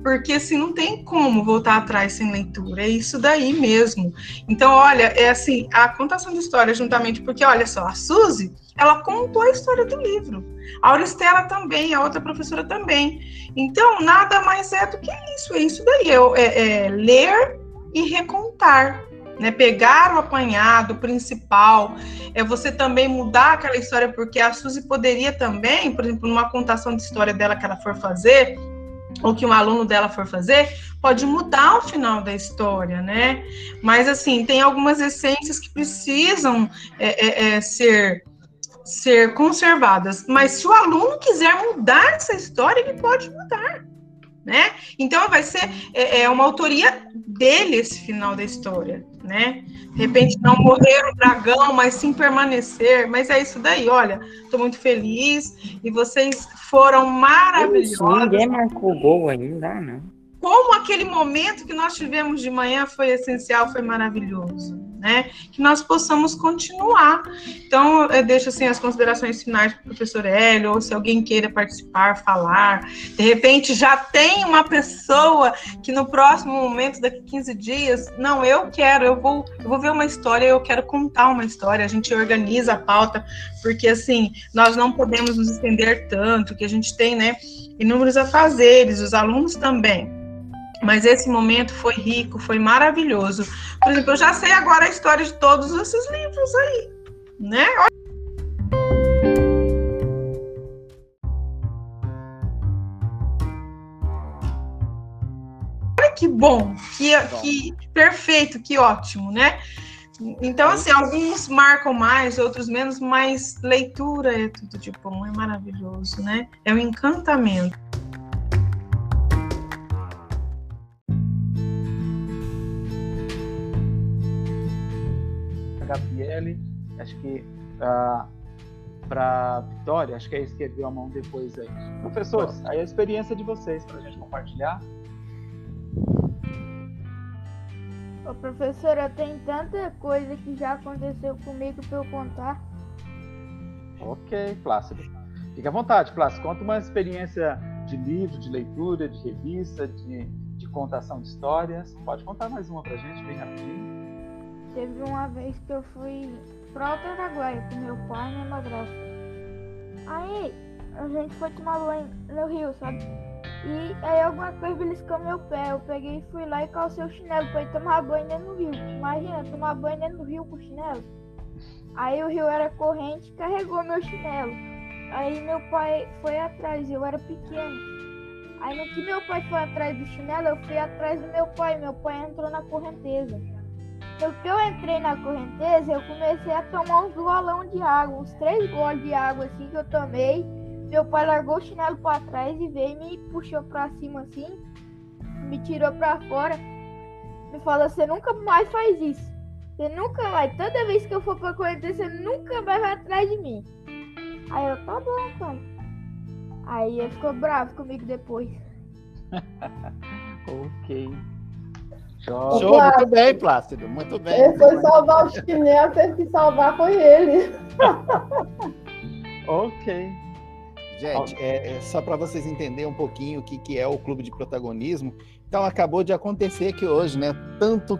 porque assim, não tem como voltar atrás sem leitura, é isso daí mesmo. Então, olha, é assim, a contação de história juntamente, porque olha só, a Suzy, ela contou a história do livro, a Auristela também, a outra professora também, então nada mais é do que isso, é isso daí, é ler e recontar. Né, pegar o apanhado principal, é você também mudar aquela história, porque a Suzy poderia também, por exemplo, numa contação de história dela que ela for fazer, ou que um aluno dela for fazer, pode mudar o final da história, né? Mas, assim, tem algumas essências que precisam ser conservadas. Mas se o aluno quiser mudar essa história, ele pode mudar. Né? Então vai ser uma autoria dele esse final da história, né? De repente não morrer o dragão, mas sim permanecer, mas é isso daí, olha, estou muito feliz e vocês foram maravilhosos. Ninguém marcou gol ainda, né? Como aquele momento que nós tivemos de manhã foi essencial, foi maravilhoso, né? Que nós possamos continuar. Então, eu deixo assim, as considerações finais para o professor Hélio, ou se alguém queira participar, falar. De repente, já tem uma pessoa que no próximo momento, daqui 15 dias, não, eu vou ver uma história, eu quero contar uma história, a gente organiza a pauta, porque assim, nós não podemos nos estender tanto, que a gente tem, né, inúmeros afazeres, os alunos também. Mas esse momento foi rico, foi maravilhoso. Por exemplo, eu já sei agora a história de todos esses livros aí, né? Olha que bom, que perfeito, que ótimo, né? Então, assim, alguns marcam mais, outros menos, mas leitura é tudo de bom, é maravilhoso, né? É um encantamento. Gabriele, acho que para Vitória, acho que é isso que deu a mão depois aí. Professores, aí a experiência de vocês para a gente compartilhar. Ô, professora, tem tanta coisa que já aconteceu comigo para eu contar. Ok, Plácido. Fica à vontade, Plácido. Conta uma experiência de livro, de leitura, de revista, de contação de histórias. Pode contar mais uma para a gente, bem rapidinho. Teve uma vez que eu fui pro Alto Araguaia com meu pai e minha madrasta. Aí a gente foi tomar banho no rio, sabe? E aí alguma coisa beliscou meu pé. Eu peguei e fui lá e calcei o chinelo pra ir tomar banho dentro do rio. Imagina, tomar banho dentro do rio com o chinelo. Aí o rio era corrente e carregou meu chinelo. Aí meu pai foi atrás, eu era pequeno. Aí no que meu pai foi atrás do chinelo, eu fui atrás do meu pai entrou na correnteza. No que eu entrei na correnteza, eu comecei a tomar uns golão de água, uns 3 goles de água assim que eu tomei. Meu pai largou o chinelo pra trás e veio e me puxou pra cima assim, me tirou pra fora. Me falou, você nunca mais faz isso, você nunca vai, toda vez que eu for pra correnteza, você nunca mais vai atrás de mim. Aí eu, tá bom, pai. Aí ele ficou bravo comigo depois. Ok. Show, muito bem, Plácido. Muito bem. Ele foi salvar o chinelo, teve que salvar foi ele. Ok. Gente, só para vocês entenderem um pouquinho o que é o Clube de Protagonismo. Então, acabou de acontecer que hoje, né? Tanto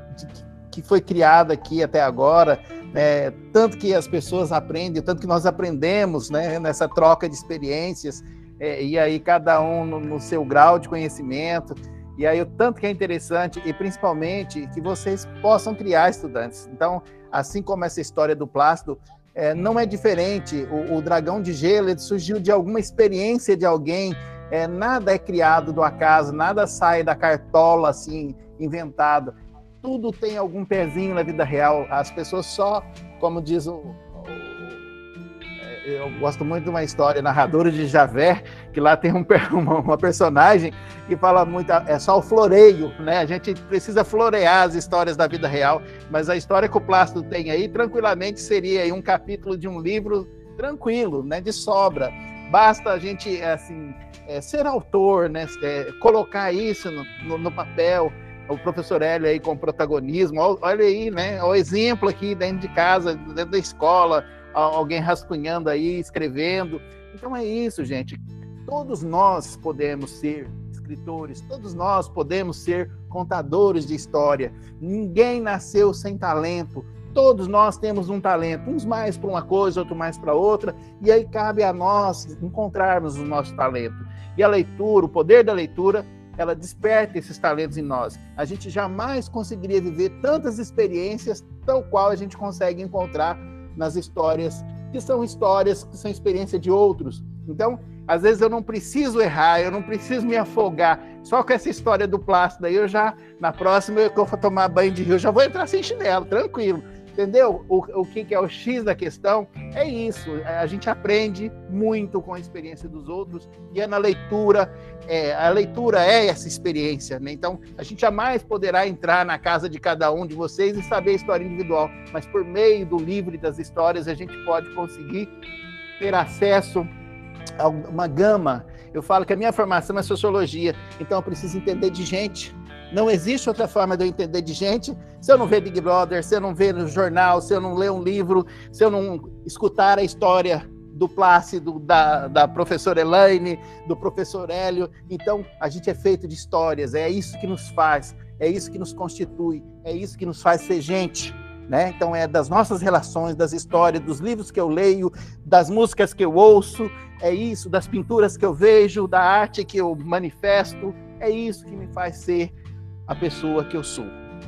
que foi criado aqui até agora, né, tanto que as pessoas aprendem, tanto que nós aprendemos, né, nessa troca de experiências. E aí cada um no seu grau de conhecimento, e aí o tanto que é interessante, e principalmente que vocês possam criar estudantes. Então, assim como essa história do Plácido, não é diferente, o Dragão de Gelo ele surgiu de alguma experiência de alguém, nada é criado do acaso, nada sai da cartola assim, inventado, tudo tem algum pezinho na vida real, as pessoas só, como diz o... Eu gosto muito de uma história, Narradora de Javé, que lá tem uma personagem que fala muito, é só o floreio, né? A gente precisa florear as histórias da vida real, mas a história que o Plácido tem aí, tranquilamente, seria aí um capítulo de um livro tranquilo, né? De sobra. Basta a gente, assim, ser autor, né? Colocar isso no papel, o professor Hélio aí com protagonismo, olha aí, né? O exemplo aqui dentro de casa, dentro da escola, alguém rascunhando aí, escrevendo. Então é isso, gente. Todos nós podemos ser escritores, todos nós podemos ser contadores de história. Ninguém nasceu sem talento. Todos nós temos um talento, uns mais para uma coisa, outros mais para outra, e aí cabe a nós encontrarmos o nosso talento. E a leitura, o poder da leitura, ela desperta esses talentos em nós. A gente jamais conseguiria viver tantas experiências tal qual a gente consegue encontrar nas histórias, que são experiência de outros. Então, às vezes eu não preciso errar, eu não preciso me afogar, só com essa história do Plácido, aí eu já, na próxima, eu for tomar banho de rio, eu já vou entrar sem chinelo, tranquilo, entendeu? O que é o X da questão? É isso, a gente aprende muito com a experiência dos outros, e é na leitura, a leitura é essa experiência, né? Então, a gente jamais poderá entrar na casa de cada um de vocês e saber a história individual, mas por meio do livro e das histórias, a gente pode conseguir ter acesso a uma gama. Eu falo que a minha formação é sociologia, então eu preciso entender de gente. Não existe outra forma de eu entender de gente se eu não ver Big Brother, se eu não ver no jornal, se eu não ler um livro, se eu não escutar a história do Plácido, da professora Elaine, do professor Hélio. Então, a gente é feito de histórias, é isso que nos faz, é isso que nos constitui, é isso que nos faz ser gente, né? Então, é das nossas relações, das histórias, dos livros que eu leio, das músicas que eu ouço, é isso, das pinturas que eu vejo, da arte que eu manifesto, é isso que me faz ser a pessoa que eu sou.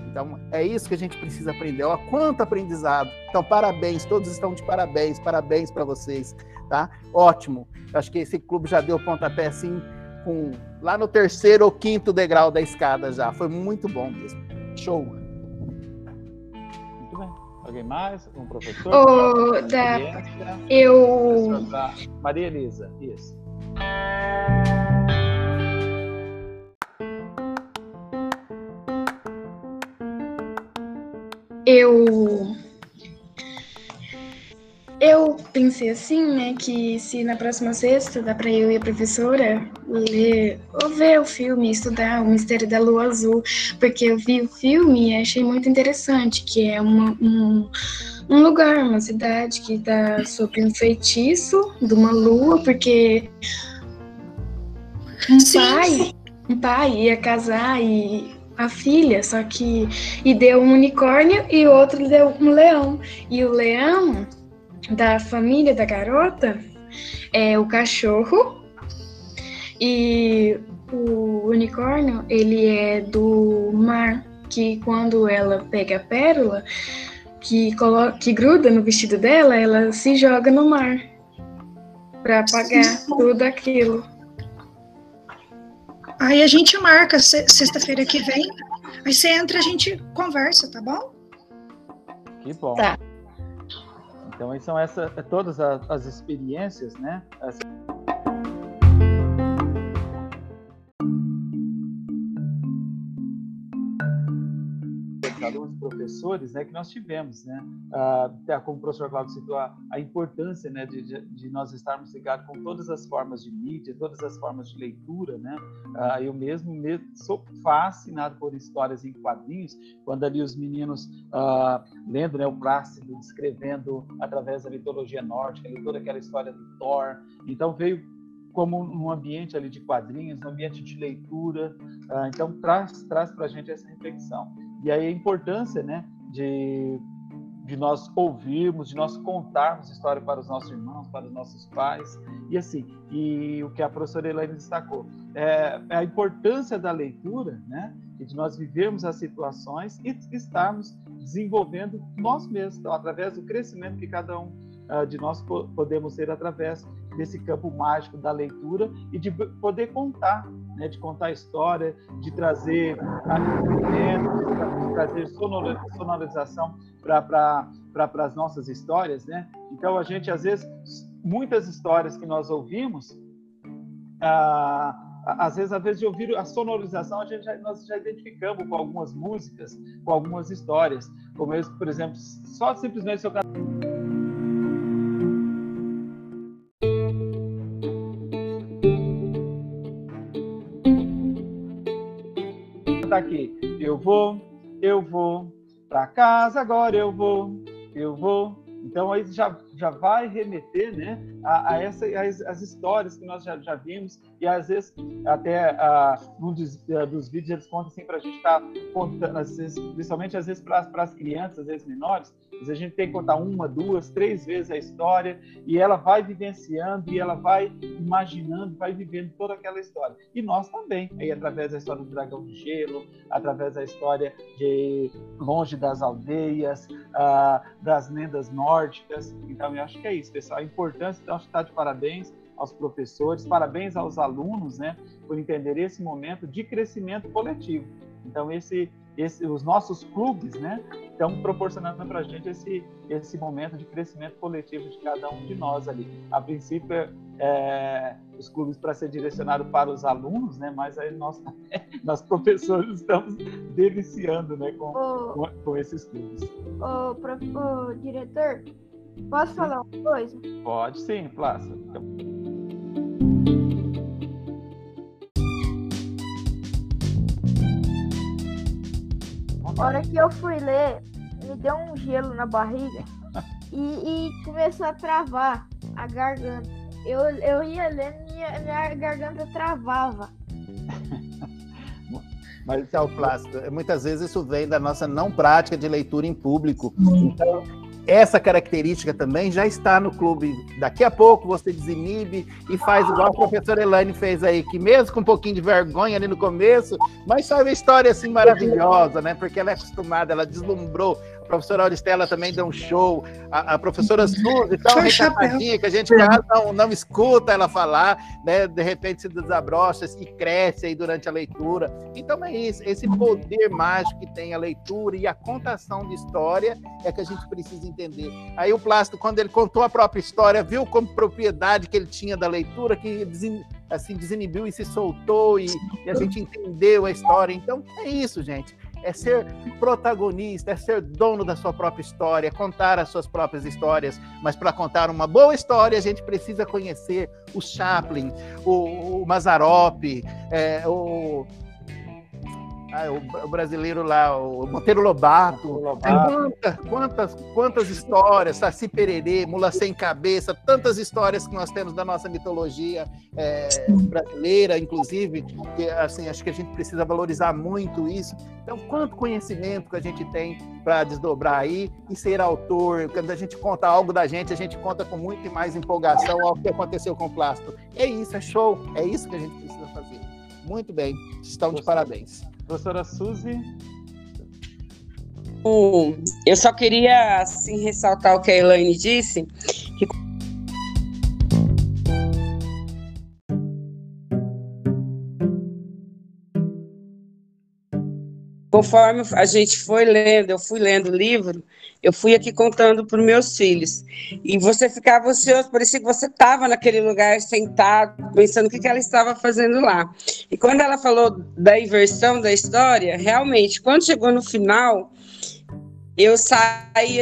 Então, é isso que a gente precisa aprender. Olha quanto aprendizado. Então, parabéns. Todos estão de parabéns. Parabéns para vocês, tá? Ótimo. Eu acho que esse clube já deu pontapé, assim, lá no 3º ou 5º degrau da escada já. Foi muito bom mesmo. Show. Muito bem. Alguém mais? Um professor? Maria Elisa. Isso. Eu pensei assim, né, que se na próxima sexta dá pra eu e a professora ler ou ver o filme e estudar o Mistério da Lua Azul, porque eu vi o filme e achei muito interessante, que é um lugar, uma cidade que tá sob um feitiço de uma lua, porque um pai ia casar e... a filha, só que e deu um unicórnio e o outro deu um leão, e o leão da família da garota é o cachorro e o unicórnio ele é do mar, que quando ela pega a pérola que gruda no vestido dela, ela se joga no mar. para pagar tudo aquilo. Aí a gente marca sexta-feira que vem. Aí você entra, a gente conversa, tá bom? Que bom. Tá. Então, são essas todas as experiências, né? Alunos, professores, né, que nós tivemos, né? Como o professor Cláudio citou, a importância, né, de nós estarmos ligados com todas as formas de mídia, todas as formas de leitura, né? Eu mesmo sou fascinado por histórias em quadrinhos, quando ali os meninos lendo, né, o Plácido, descrevendo através da mitologia nórdica, toda aquela história do Thor. Então veio como um ambiente ali de quadrinhos, um ambiente de leitura. Então traz para a gente essa reflexão. E aí a importância, né, de nós ouvirmos, de nós contarmos história para os nossos irmãos, para os nossos pais, e assim, e o que a professora Elaine destacou, a importância da leitura, né, e de nós vivermos as situações e estarmos desenvolvendo nós mesmos, então, através do crescimento que cada um de nós podemos ser através desse campo mágico da leitura e de poder contar, né, de contar a história, de trazer sonorização para as nossas histórias, né? Então a gente às vezes muitas histórias que nós ouvimos, às vezes de ouvir a sonorização, nós já identificamos com algumas músicas, com algumas histórias, como eu, por exemplo, só simplesmente seu aqui, eu vou, pra casa agora eu vou, então aí já vai remeter, né, as histórias que nós já vimos, e às vezes até num dos vídeos eles contam assim pra gente estar contando, às vezes, principalmente às vezes para as crianças, às vezes menores, às vezes a gente tem que contar 1, 2, 3 vezes a história, e ela vai vivenciando, e ela vai imaginando, vai vivendo toda aquela história. E nós também, aí através da história do Dragão de Gelo, através da história de Longe das Aldeias, das lendas nórdicas. Então eu acho que é isso, pessoal, a importância. Então, está de parabéns aos professores, parabéns aos alunos, né, por entender esse momento de crescimento coletivo. Então, os nossos clubes, né, estão proporcionando para a gente esse momento de crescimento coletivo de cada um de nós ali. A princípio, os clubes para ser direcionado para os alunos, né, mas aí nós professores estamos deliciando, né, com esses clubes. O diretor, posso falar uma coisa? Pode sim, Plácido. A hora que eu fui ler, me deu um gelo na barriga e começou a travar a garganta. Eu ia ler, minha garganta travava. Mas, então, Plácido, muitas vezes isso vem da nossa não prática de leitura em público. Então, essa característica também já está no clube. Daqui a pouco você desinibe e faz igual a professora Elaine fez aí, que mesmo com um pouquinho de vergonha ali no começo, mas faz uma história assim maravilhosa, né? Porque ela é acostumada, ela deslumbrou. A professora Auristela também deu um show. A professora Suzy, tão recatadinha que a gente quase não escuta ela falar, né? De repente se desabrocha e cresce aí durante a leitura. Então é isso, esse poder mágico que tem a leitura e a contação de história é que a gente precisa entender. Aí o Plácido, quando ele contou a própria história, viu como propriedade que ele tinha da leitura, que assim, desinibiu e se soltou, e a gente entendeu a história. Então é isso, gente. É ser protagonista, é ser dono da sua própria história, contar as suas próprias histórias. Mas para contar uma boa história, a gente precisa conhecer o Chaplin, o Mazzaropi, o brasileiro lá, o Monteiro Lobato. Quantas histórias, Saci Pererê, Mula Sem Cabeça, tantas histórias que nós temos da nossa mitologia brasileira, inclusive, que, assim, acho que a gente precisa valorizar muito isso. Então, quanto conhecimento que a gente tem para desdobrar aí e ser autor. Quando a gente conta algo da gente, a gente conta com muito mais empolgação ao que aconteceu com o Plácido. É isso, é show, é isso que a gente precisa fazer. Muito bem, estão de parabéns. Professora Suzy? Eu só queria, assim, ressaltar o que a Elaine disse, que conforme a gente foi lendo, eu fui lendo o livro, eu fui aqui contando para os meus filhos. E você ficava ansioso, parecia que você estava naquele lugar sentado, pensando o que ela estava fazendo lá. E quando ela falou da inversão da história, realmente, quando chegou no final, eu saí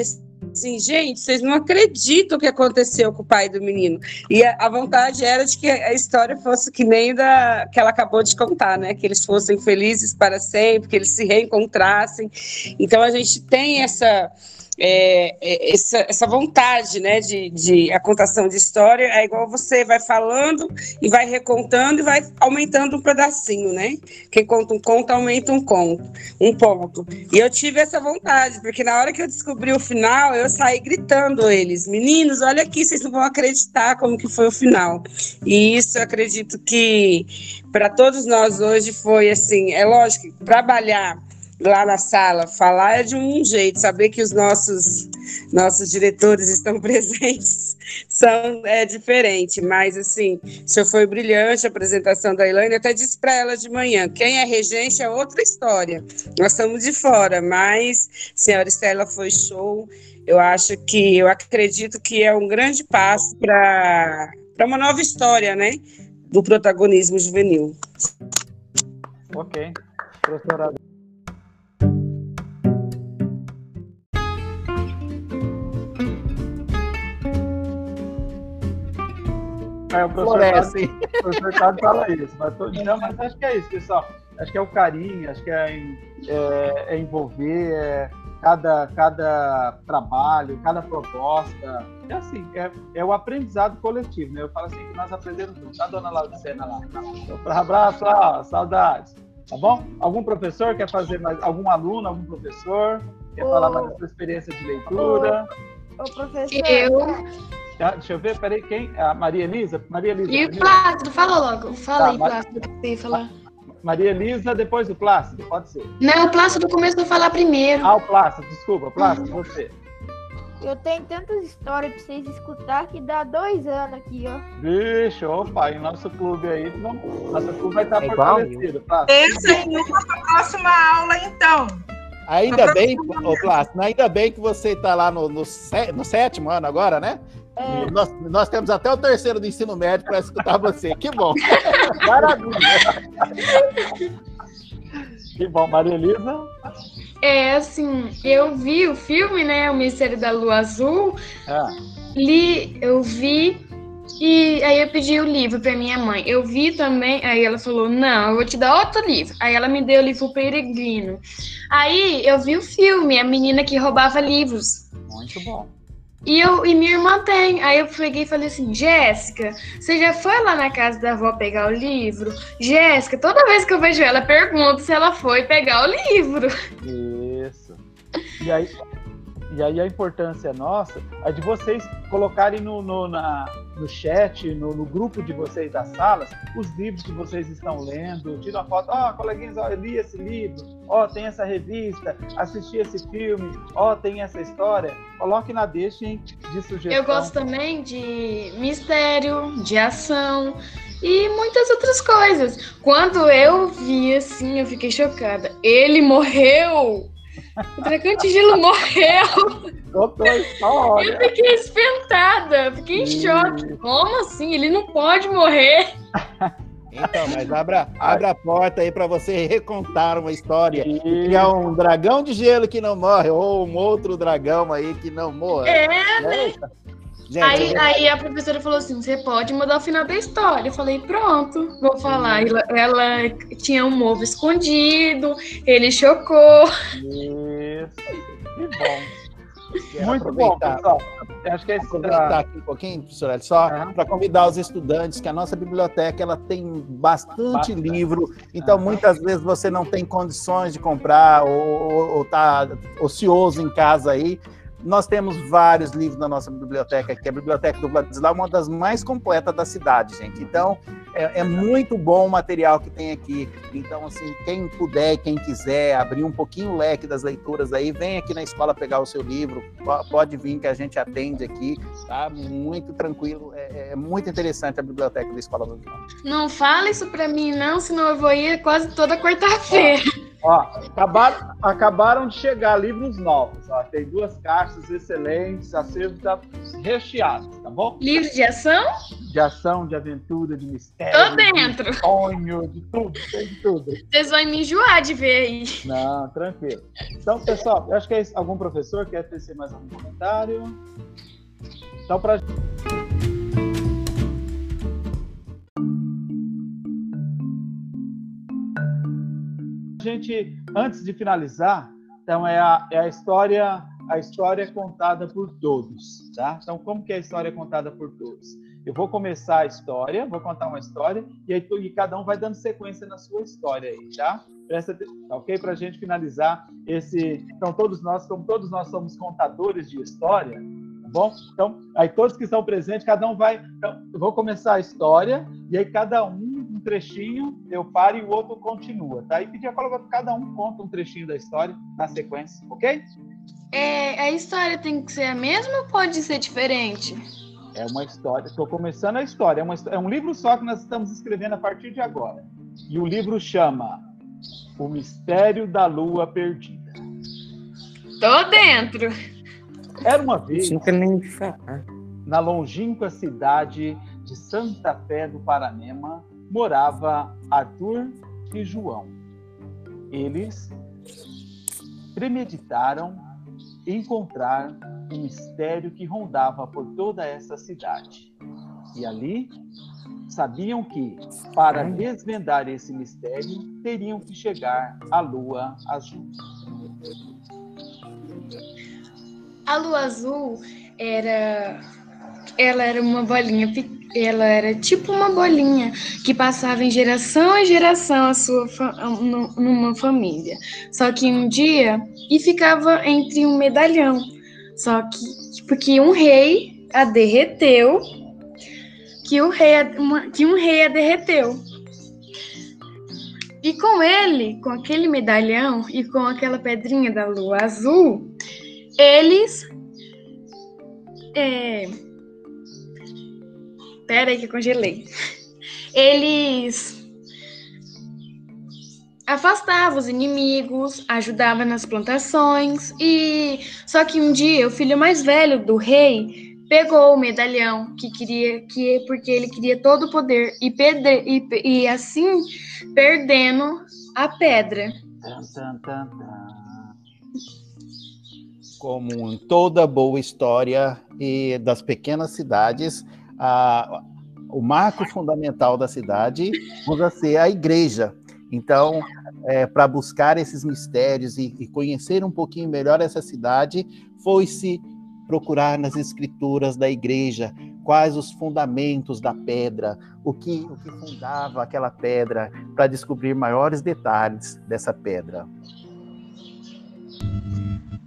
assim, gente, vocês não acreditam o que aconteceu com o pai do menino. E a vontade era de que a história fosse que nem da que ela acabou de contar, né? Que eles fossem felizes para sempre, que eles se reencontrassem. Então a gente tem essa vontade, né, de a contação de história é igual você vai falando e vai recontando e vai aumentando um pedacinho, né? Quem conta um conto aumenta um ponto. E eu tive essa vontade, porque na hora que eu descobri o final, eu saí gritando eles: meninos, olha aqui, vocês não vão acreditar como que foi o final. E isso eu acredito que para todos nós hoje foi assim, é lógico, trabalhar lá na sala, falar é de um jeito, saber que os nossos diretores estão presentes é diferente, mas assim, isso foi brilhante a apresentação da Elaine. Eu até disse para ela de manhã, quem é regente é outra história, nós estamos de fora, mas senhora Estela foi show. Eu acho que, eu acredito que é um grande passo para uma nova história, né, do protagonismo juvenil. Ok, professora. O professor Ricardo fala isso, mas, não, mas acho que é isso, pessoal. Acho que é o carinho, acho que é envolver cada trabalho, cada proposta. É assim, é o aprendizado coletivo, né? Eu falo assim que nós aprendemos tudo. Tá, dona Laudicena lá? Um abraço, ó, saudades. Tá bom? Algum professor quer fazer mais? Algum aluno, algum professor? Quer falar mais da sua experiência de leitura? Ô, professor. Deixa eu ver, peraí, quem? A Maria Elisa? Maria Elisa. E o Plácido, fala logo. Fala tá, aí, Plácido, que você ia falar. Maria Elisa, depois o Plácido, pode ser. Não, o Plácido começou a falar primeiro. Ah, o Plácido, desculpa, Plácido, você. Eu tenho tantas histórias pra vocês escutar que dá 2 anos aqui, ó. Vixe, opa, em nosso clube aí, nosso clube vai estar fortalecido, Plácido. Esse aí é a próxima aula, então. Ainda bem, ô, Plácido, ainda bem que você tá lá no 7º ano agora, né? É. Nós temos até o 3º do ensino médio para escutar você. Que bom. Maravilha. Que bom, Maria Elisa. É, assim, eu vi o filme, né? O Mistério da Lua Azul. Ah. Eu vi. E aí eu pedi o livro para minha mãe. Eu vi também, aí ela falou, não, eu vou te dar outro livro. Aí ela me deu o livro Peregrino. Aí eu vi o filme, a menina que roubava livros. Muito bom. E minha irmã tem. Aí eu peguei e falei assim, Jéssica, você já foi lá na casa da avó pegar o livro? Jéssica, toda vez que eu vejo ela, pergunto se ela foi pegar o livro. Isso. E aí a importância nossa é de vocês colocarem no chat, no grupo de vocês das salas, os livros que vocês estão lendo. Tira uma foto, coleguinhas, eu li esse livro, tem essa revista, assisti esse filme, tem essa história. Coloque na deixa, hein, de sugestão. Eu gosto também de mistério, de ação e muitas outras coisas. Quando eu vi, assim, eu fiquei chocada. Ele morreu! O Dragão de Gelo morreu! Eu fiquei espantada, fiquei em choque. Como assim? Ele não pode morrer. Então, mas abra a porta aí para você recontar uma história. Que é um dragão de gelo que não morre, ou um outro dragão aí que não morre. Né? Gente, aí a professora falou assim, você pode mudar o final da história. Eu falei, pronto, vou falar. Ela tinha um ovo escondido, ele chocou. Isso, que bom. Muito bom, pessoal. Acho que é aproveitar aqui um pouquinho, professor, só para convidar os estudantes, que a nossa biblioteca ela tem bastante livro, então muitas vezes você não tem condições de comprar ou está ocioso em casa aí. Nós temos vários livros na nossa biblioteca, que é a Biblioteca do Vladislau, uma das mais completas da cidade, gente. Então, é muito bom o material que tem aqui. Então, assim, quem puder, quem quiser abrir um pouquinho o leque das leituras aí, vem aqui na escola pegar o seu livro, pode vir que a gente atende aqui, tá? Muito tranquilo, é muito interessante a biblioteca da Escola do Vladislau. Não fala isso pra mim, não, senão eu vou ir quase toda quarta-feira. Ó, acabaram de chegar livros novos. Ó. Tem duas caixas excelentes, acervo está recheado, tá bom? Livros de ação? De ação, de aventura, de mistério. Tô dentro. De sonho, de tudo, tem de tudo. Vocês vão me enjoar de ver aí. Não, tranquilo. Então, pessoal, eu acho que é isso. Algum professor quer tecer mais algum comentário? Então, pra gente... Gente, antes de finalizar, então é a história contada por todos, tá? Então, como que é a história contada por todos? Eu vou começar a história, vou contar uma história e aí cada um vai dando sequência na sua história aí, tá? Presta atenção, tá ok? Para a gente finalizar esse... Então, como todos nós somos contadores de história, tá bom? Então, aí todos que estão presentes, cada um vai... Então, eu vou começar a história e aí cada um trechinho, eu paro e o outro continua, tá? E pedir a palavra para cada um conta um trechinho da história na sequência, ok? A história tem que ser a mesma ou pode ser diferente? É uma história, estou começando a história, é um livro só que nós estamos escrevendo a partir de agora. E o livro chama O Mistério da Lua Perdida. Tô dentro! Era uma vez, na longínqua cidade de Santa Fé do Paranema, morava Arthur e João. Eles premeditaram encontrar um mistério que rondava por toda essa cidade. E ali, sabiam que, para desvendar esse mistério, teriam que chegar à Lua Azul. A Lua Azul era uma bolinha pequena. Ela era tipo uma bolinha que passava em geração em geração numa família. Só que um dia, e ficava entre um medalhão. Só que porque um rei a derreteu, que um rei a derreteu. E com ele, com aquele medalhão e com aquela pedrinha da lua azul, eles... Pera aí que eu congelei. Eles afastavam os inimigos, ajudavam nas plantações e... Só que um dia o filho mais velho do rei pegou o medalhão porque ele queria todo o poder e assim perdendo a pedra. Como em toda boa história e das pequenas cidades, o marco fundamental da cidade usa ser a igreja. Então, para buscar esses mistérios e conhecer um pouquinho melhor essa cidade, foi-se procurar nas escrituras da igreja quais os fundamentos da pedra, o que fundava aquela pedra, para descobrir maiores detalhes dessa pedra.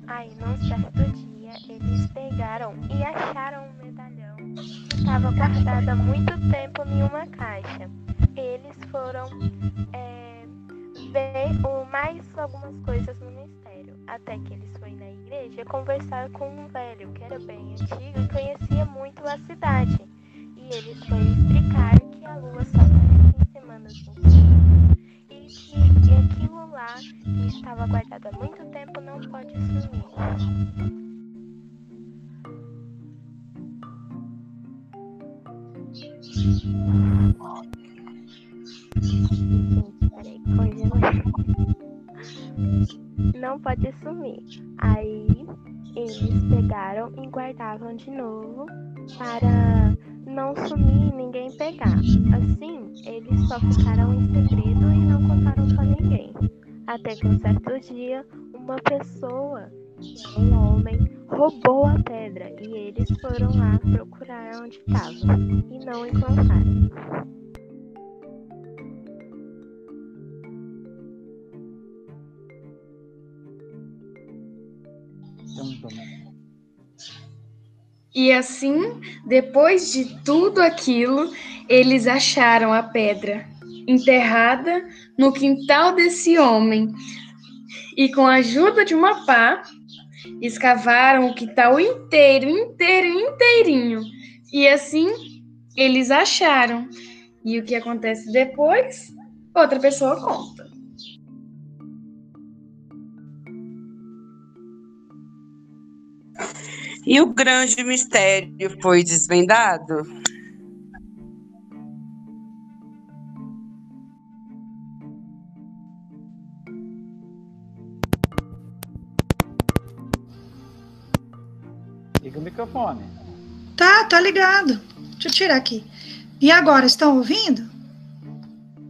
Aí, num certo dia, eles pegaram e acharam um medalhão que estava guardado há muito tempo em uma caixa. Eles foram ver mais algumas coisas no mistério, até que eles foram na igreja conversar com um velho que era bem antigo e conhecia muito a cidade. E ele foi explicar que a lua só aparecia em semanas no e que aquilo lá que estava guardado há muito tempo não pode sumir. Não pode sumir. Aí eles pegaram e guardavam de novo para não sumir e ninguém pegar. Assim, eles só ficaram em segredo e não contaram para ninguém. Até que um certo dia, uma pessoa, um homem, roubou a pedra e eles foram lá procurar onde estava e não encontraram. E assim, depois de tudo aquilo, eles acharam a pedra enterrada no quintal desse homem e, com a ajuda de uma pá, escavaram o quintal inteirinho. E assim, eles acharam. E o que acontece depois, outra pessoa conta. E o grande mistério foi desvendado? Liga o microfone. Tá ligado. Deixa eu tirar aqui. E agora, estão ouvindo?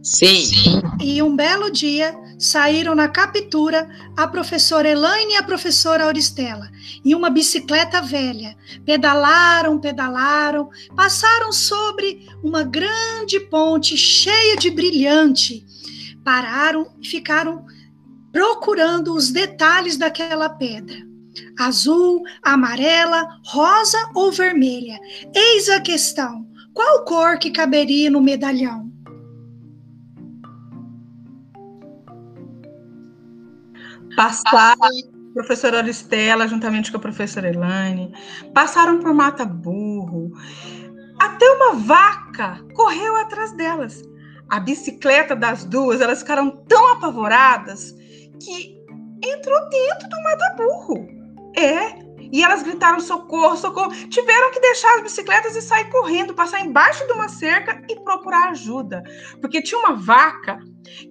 Sim. E um belo dia saíram na captura a professora Elaine e a professora Auristela em uma bicicleta velha. Pedalaram, passaram sobre uma grande ponte cheia de brilhante. Pararam e ficaram procurando os detalhes daquela pedra. Azul, amarela, rosa ou vermelha? Eis a questão. Qual cor que caberia no medalhão? Passaram, a professora Auristela, juntamente com a professora Elaine, passaram por Mata Burro. Até uma vaca correu atrás delas. A bicicleta das duas, elas ficaram tão apavoradas que entrou dentro do Mata Burro. E elas gritaram socorro, socorro. Tiveram que deixar as bicicletas e sair correndo, passar embaixo de uma cerca e procurar ajuda. Porque tinha uma vaca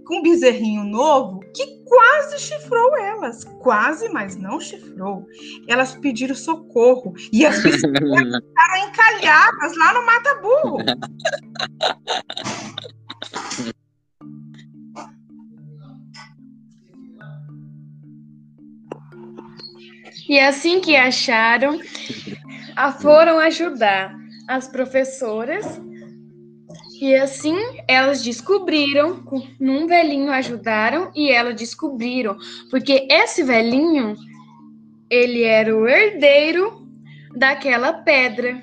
com um bezerrinho novo que quase chifrou elas. Quase, mas não chifrou. Elas pediram socorro e as bicicletas ficaram encalhadas lá no Mata Burro. E assim que acharam, foram ajudar as professoras. E assim elas descobriram, num velhinho ajudaram e elas descobriram. Porque esse velhinho, ele era o herdeiro daquela pedra.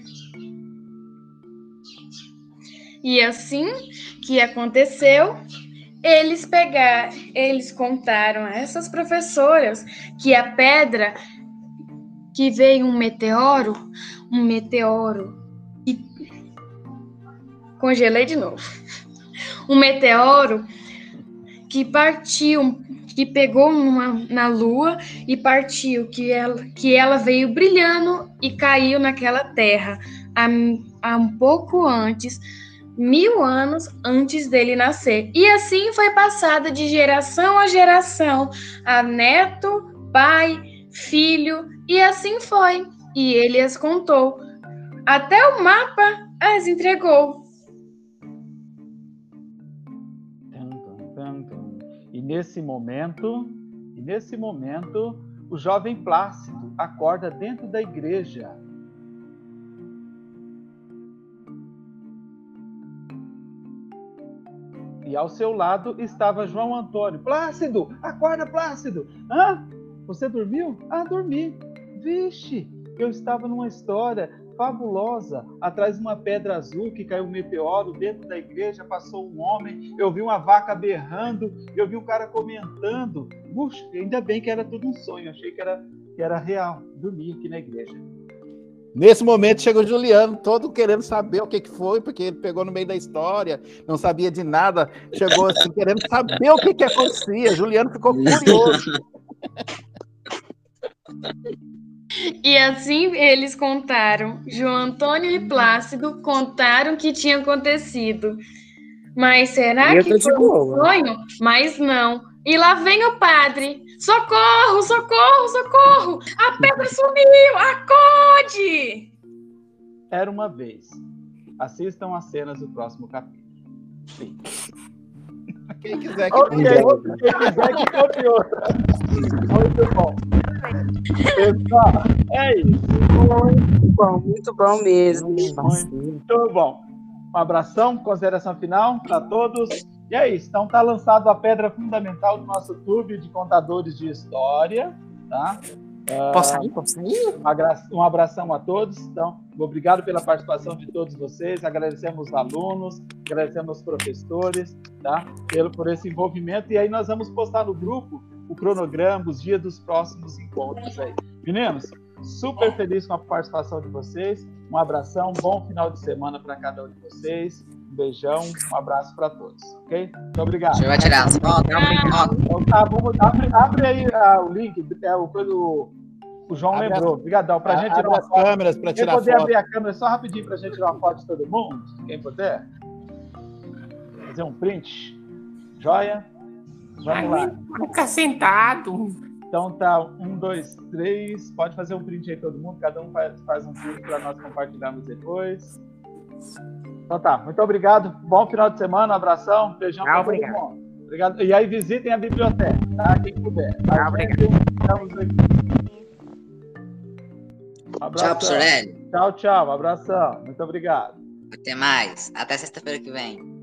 E assim que aconteceu... Eles contaram a essas professoras que a pedra, que veio um meteoro, e congelei de novo, um meteoro que partiu, que pegou na lua e partiu, que ela veio brilhando e caiu naquela terra, há um pouco antes, 1000 anos antes dele nascer. E assim foi passada de geração a geração, a neto, pai, filho, e assim foi. E ele as contou. Até o mapa as entregou. E nesse momento, o jovem Plácido acorda dentro da igreja. E ao seu lado estava João Antônio. Plácido! Acorda, Plácido! Hã? Você dormiu? Dormi. Vixe, eu estava numa história fabulosa. Atrás de uma pedra azul que caiu um meteoro dentro da igreja, passou um homem, eu vi uma vaca berrando, eu vi um cara comentando. Puxa, ainda bem que era tudo um sonho, achei que era real. Dormi aqui na igreja. Nesse momento, chegou o Juliano, todo querendo saber o que foi, porque ele pegou no meio da história, não sabia de nada, chegou assim, querendo saber o que acontecia. Juliano ficou curioso. E assim eles contaram. João Antônio e Plácido contaram o que tinha acontecido. Mas será que foi um sonho? Mas não. E lá vem o padre. Socorro, socorro, socorro! A pedra sumiu! Acorde! Era uma vez. Assistam as cenas do próximo capítulo. Sim. Quem quiser que copiou. Muito bom. Pessoal, é isso. Muito bom mesmo. Muito bom. Um abração, consideração final para todos. E é isso, então tá lançado a pedra fundamental do nosso clube de contadores de história, tá? Posso sair? Um abração a todos, então, obrigado pela participação de todos vocês, agradecemos os alunos, agradecemos os professores, tá? Por esse envolvimento, e aí nós vamos postar no grupo o cronograma, os dias dos próximos encontros aí. Meninos, super feliz com a participação de vocês, um abração, bom final de semana para cada um de vocês. Um beijão, um abraço para todos, ok? Muito obrigado. Deixa eu tirar as fotos. Abre aí o link, é o O João abre lembrou. Obrigadão. Para a gente tirar as câmeras, para tirar foto. Quem puder abrir a câmera só rapidinho para a gente tirar uma foto de todo mundo? Quem puder? Fazer um print. Joia? Vamos lá. Fica sentado. Então tá, 1, 2, 3. Pode fazer um print aí todo mundo. Cada um faz um print para nós compartilharmos depois. Então tá, muito obrigado. Bom final de semana, um abração, beijão. Não, obrigado. Obrigado. E aí visitem a biblioteca, tá? Quem puder. Tá? Não, obrigado. Estamos aqui. Um abração. Tchau, professor Hélio. Tchau, tchau. Um abração. Muito obrigado. Até mais. Até sexta-feira que vem.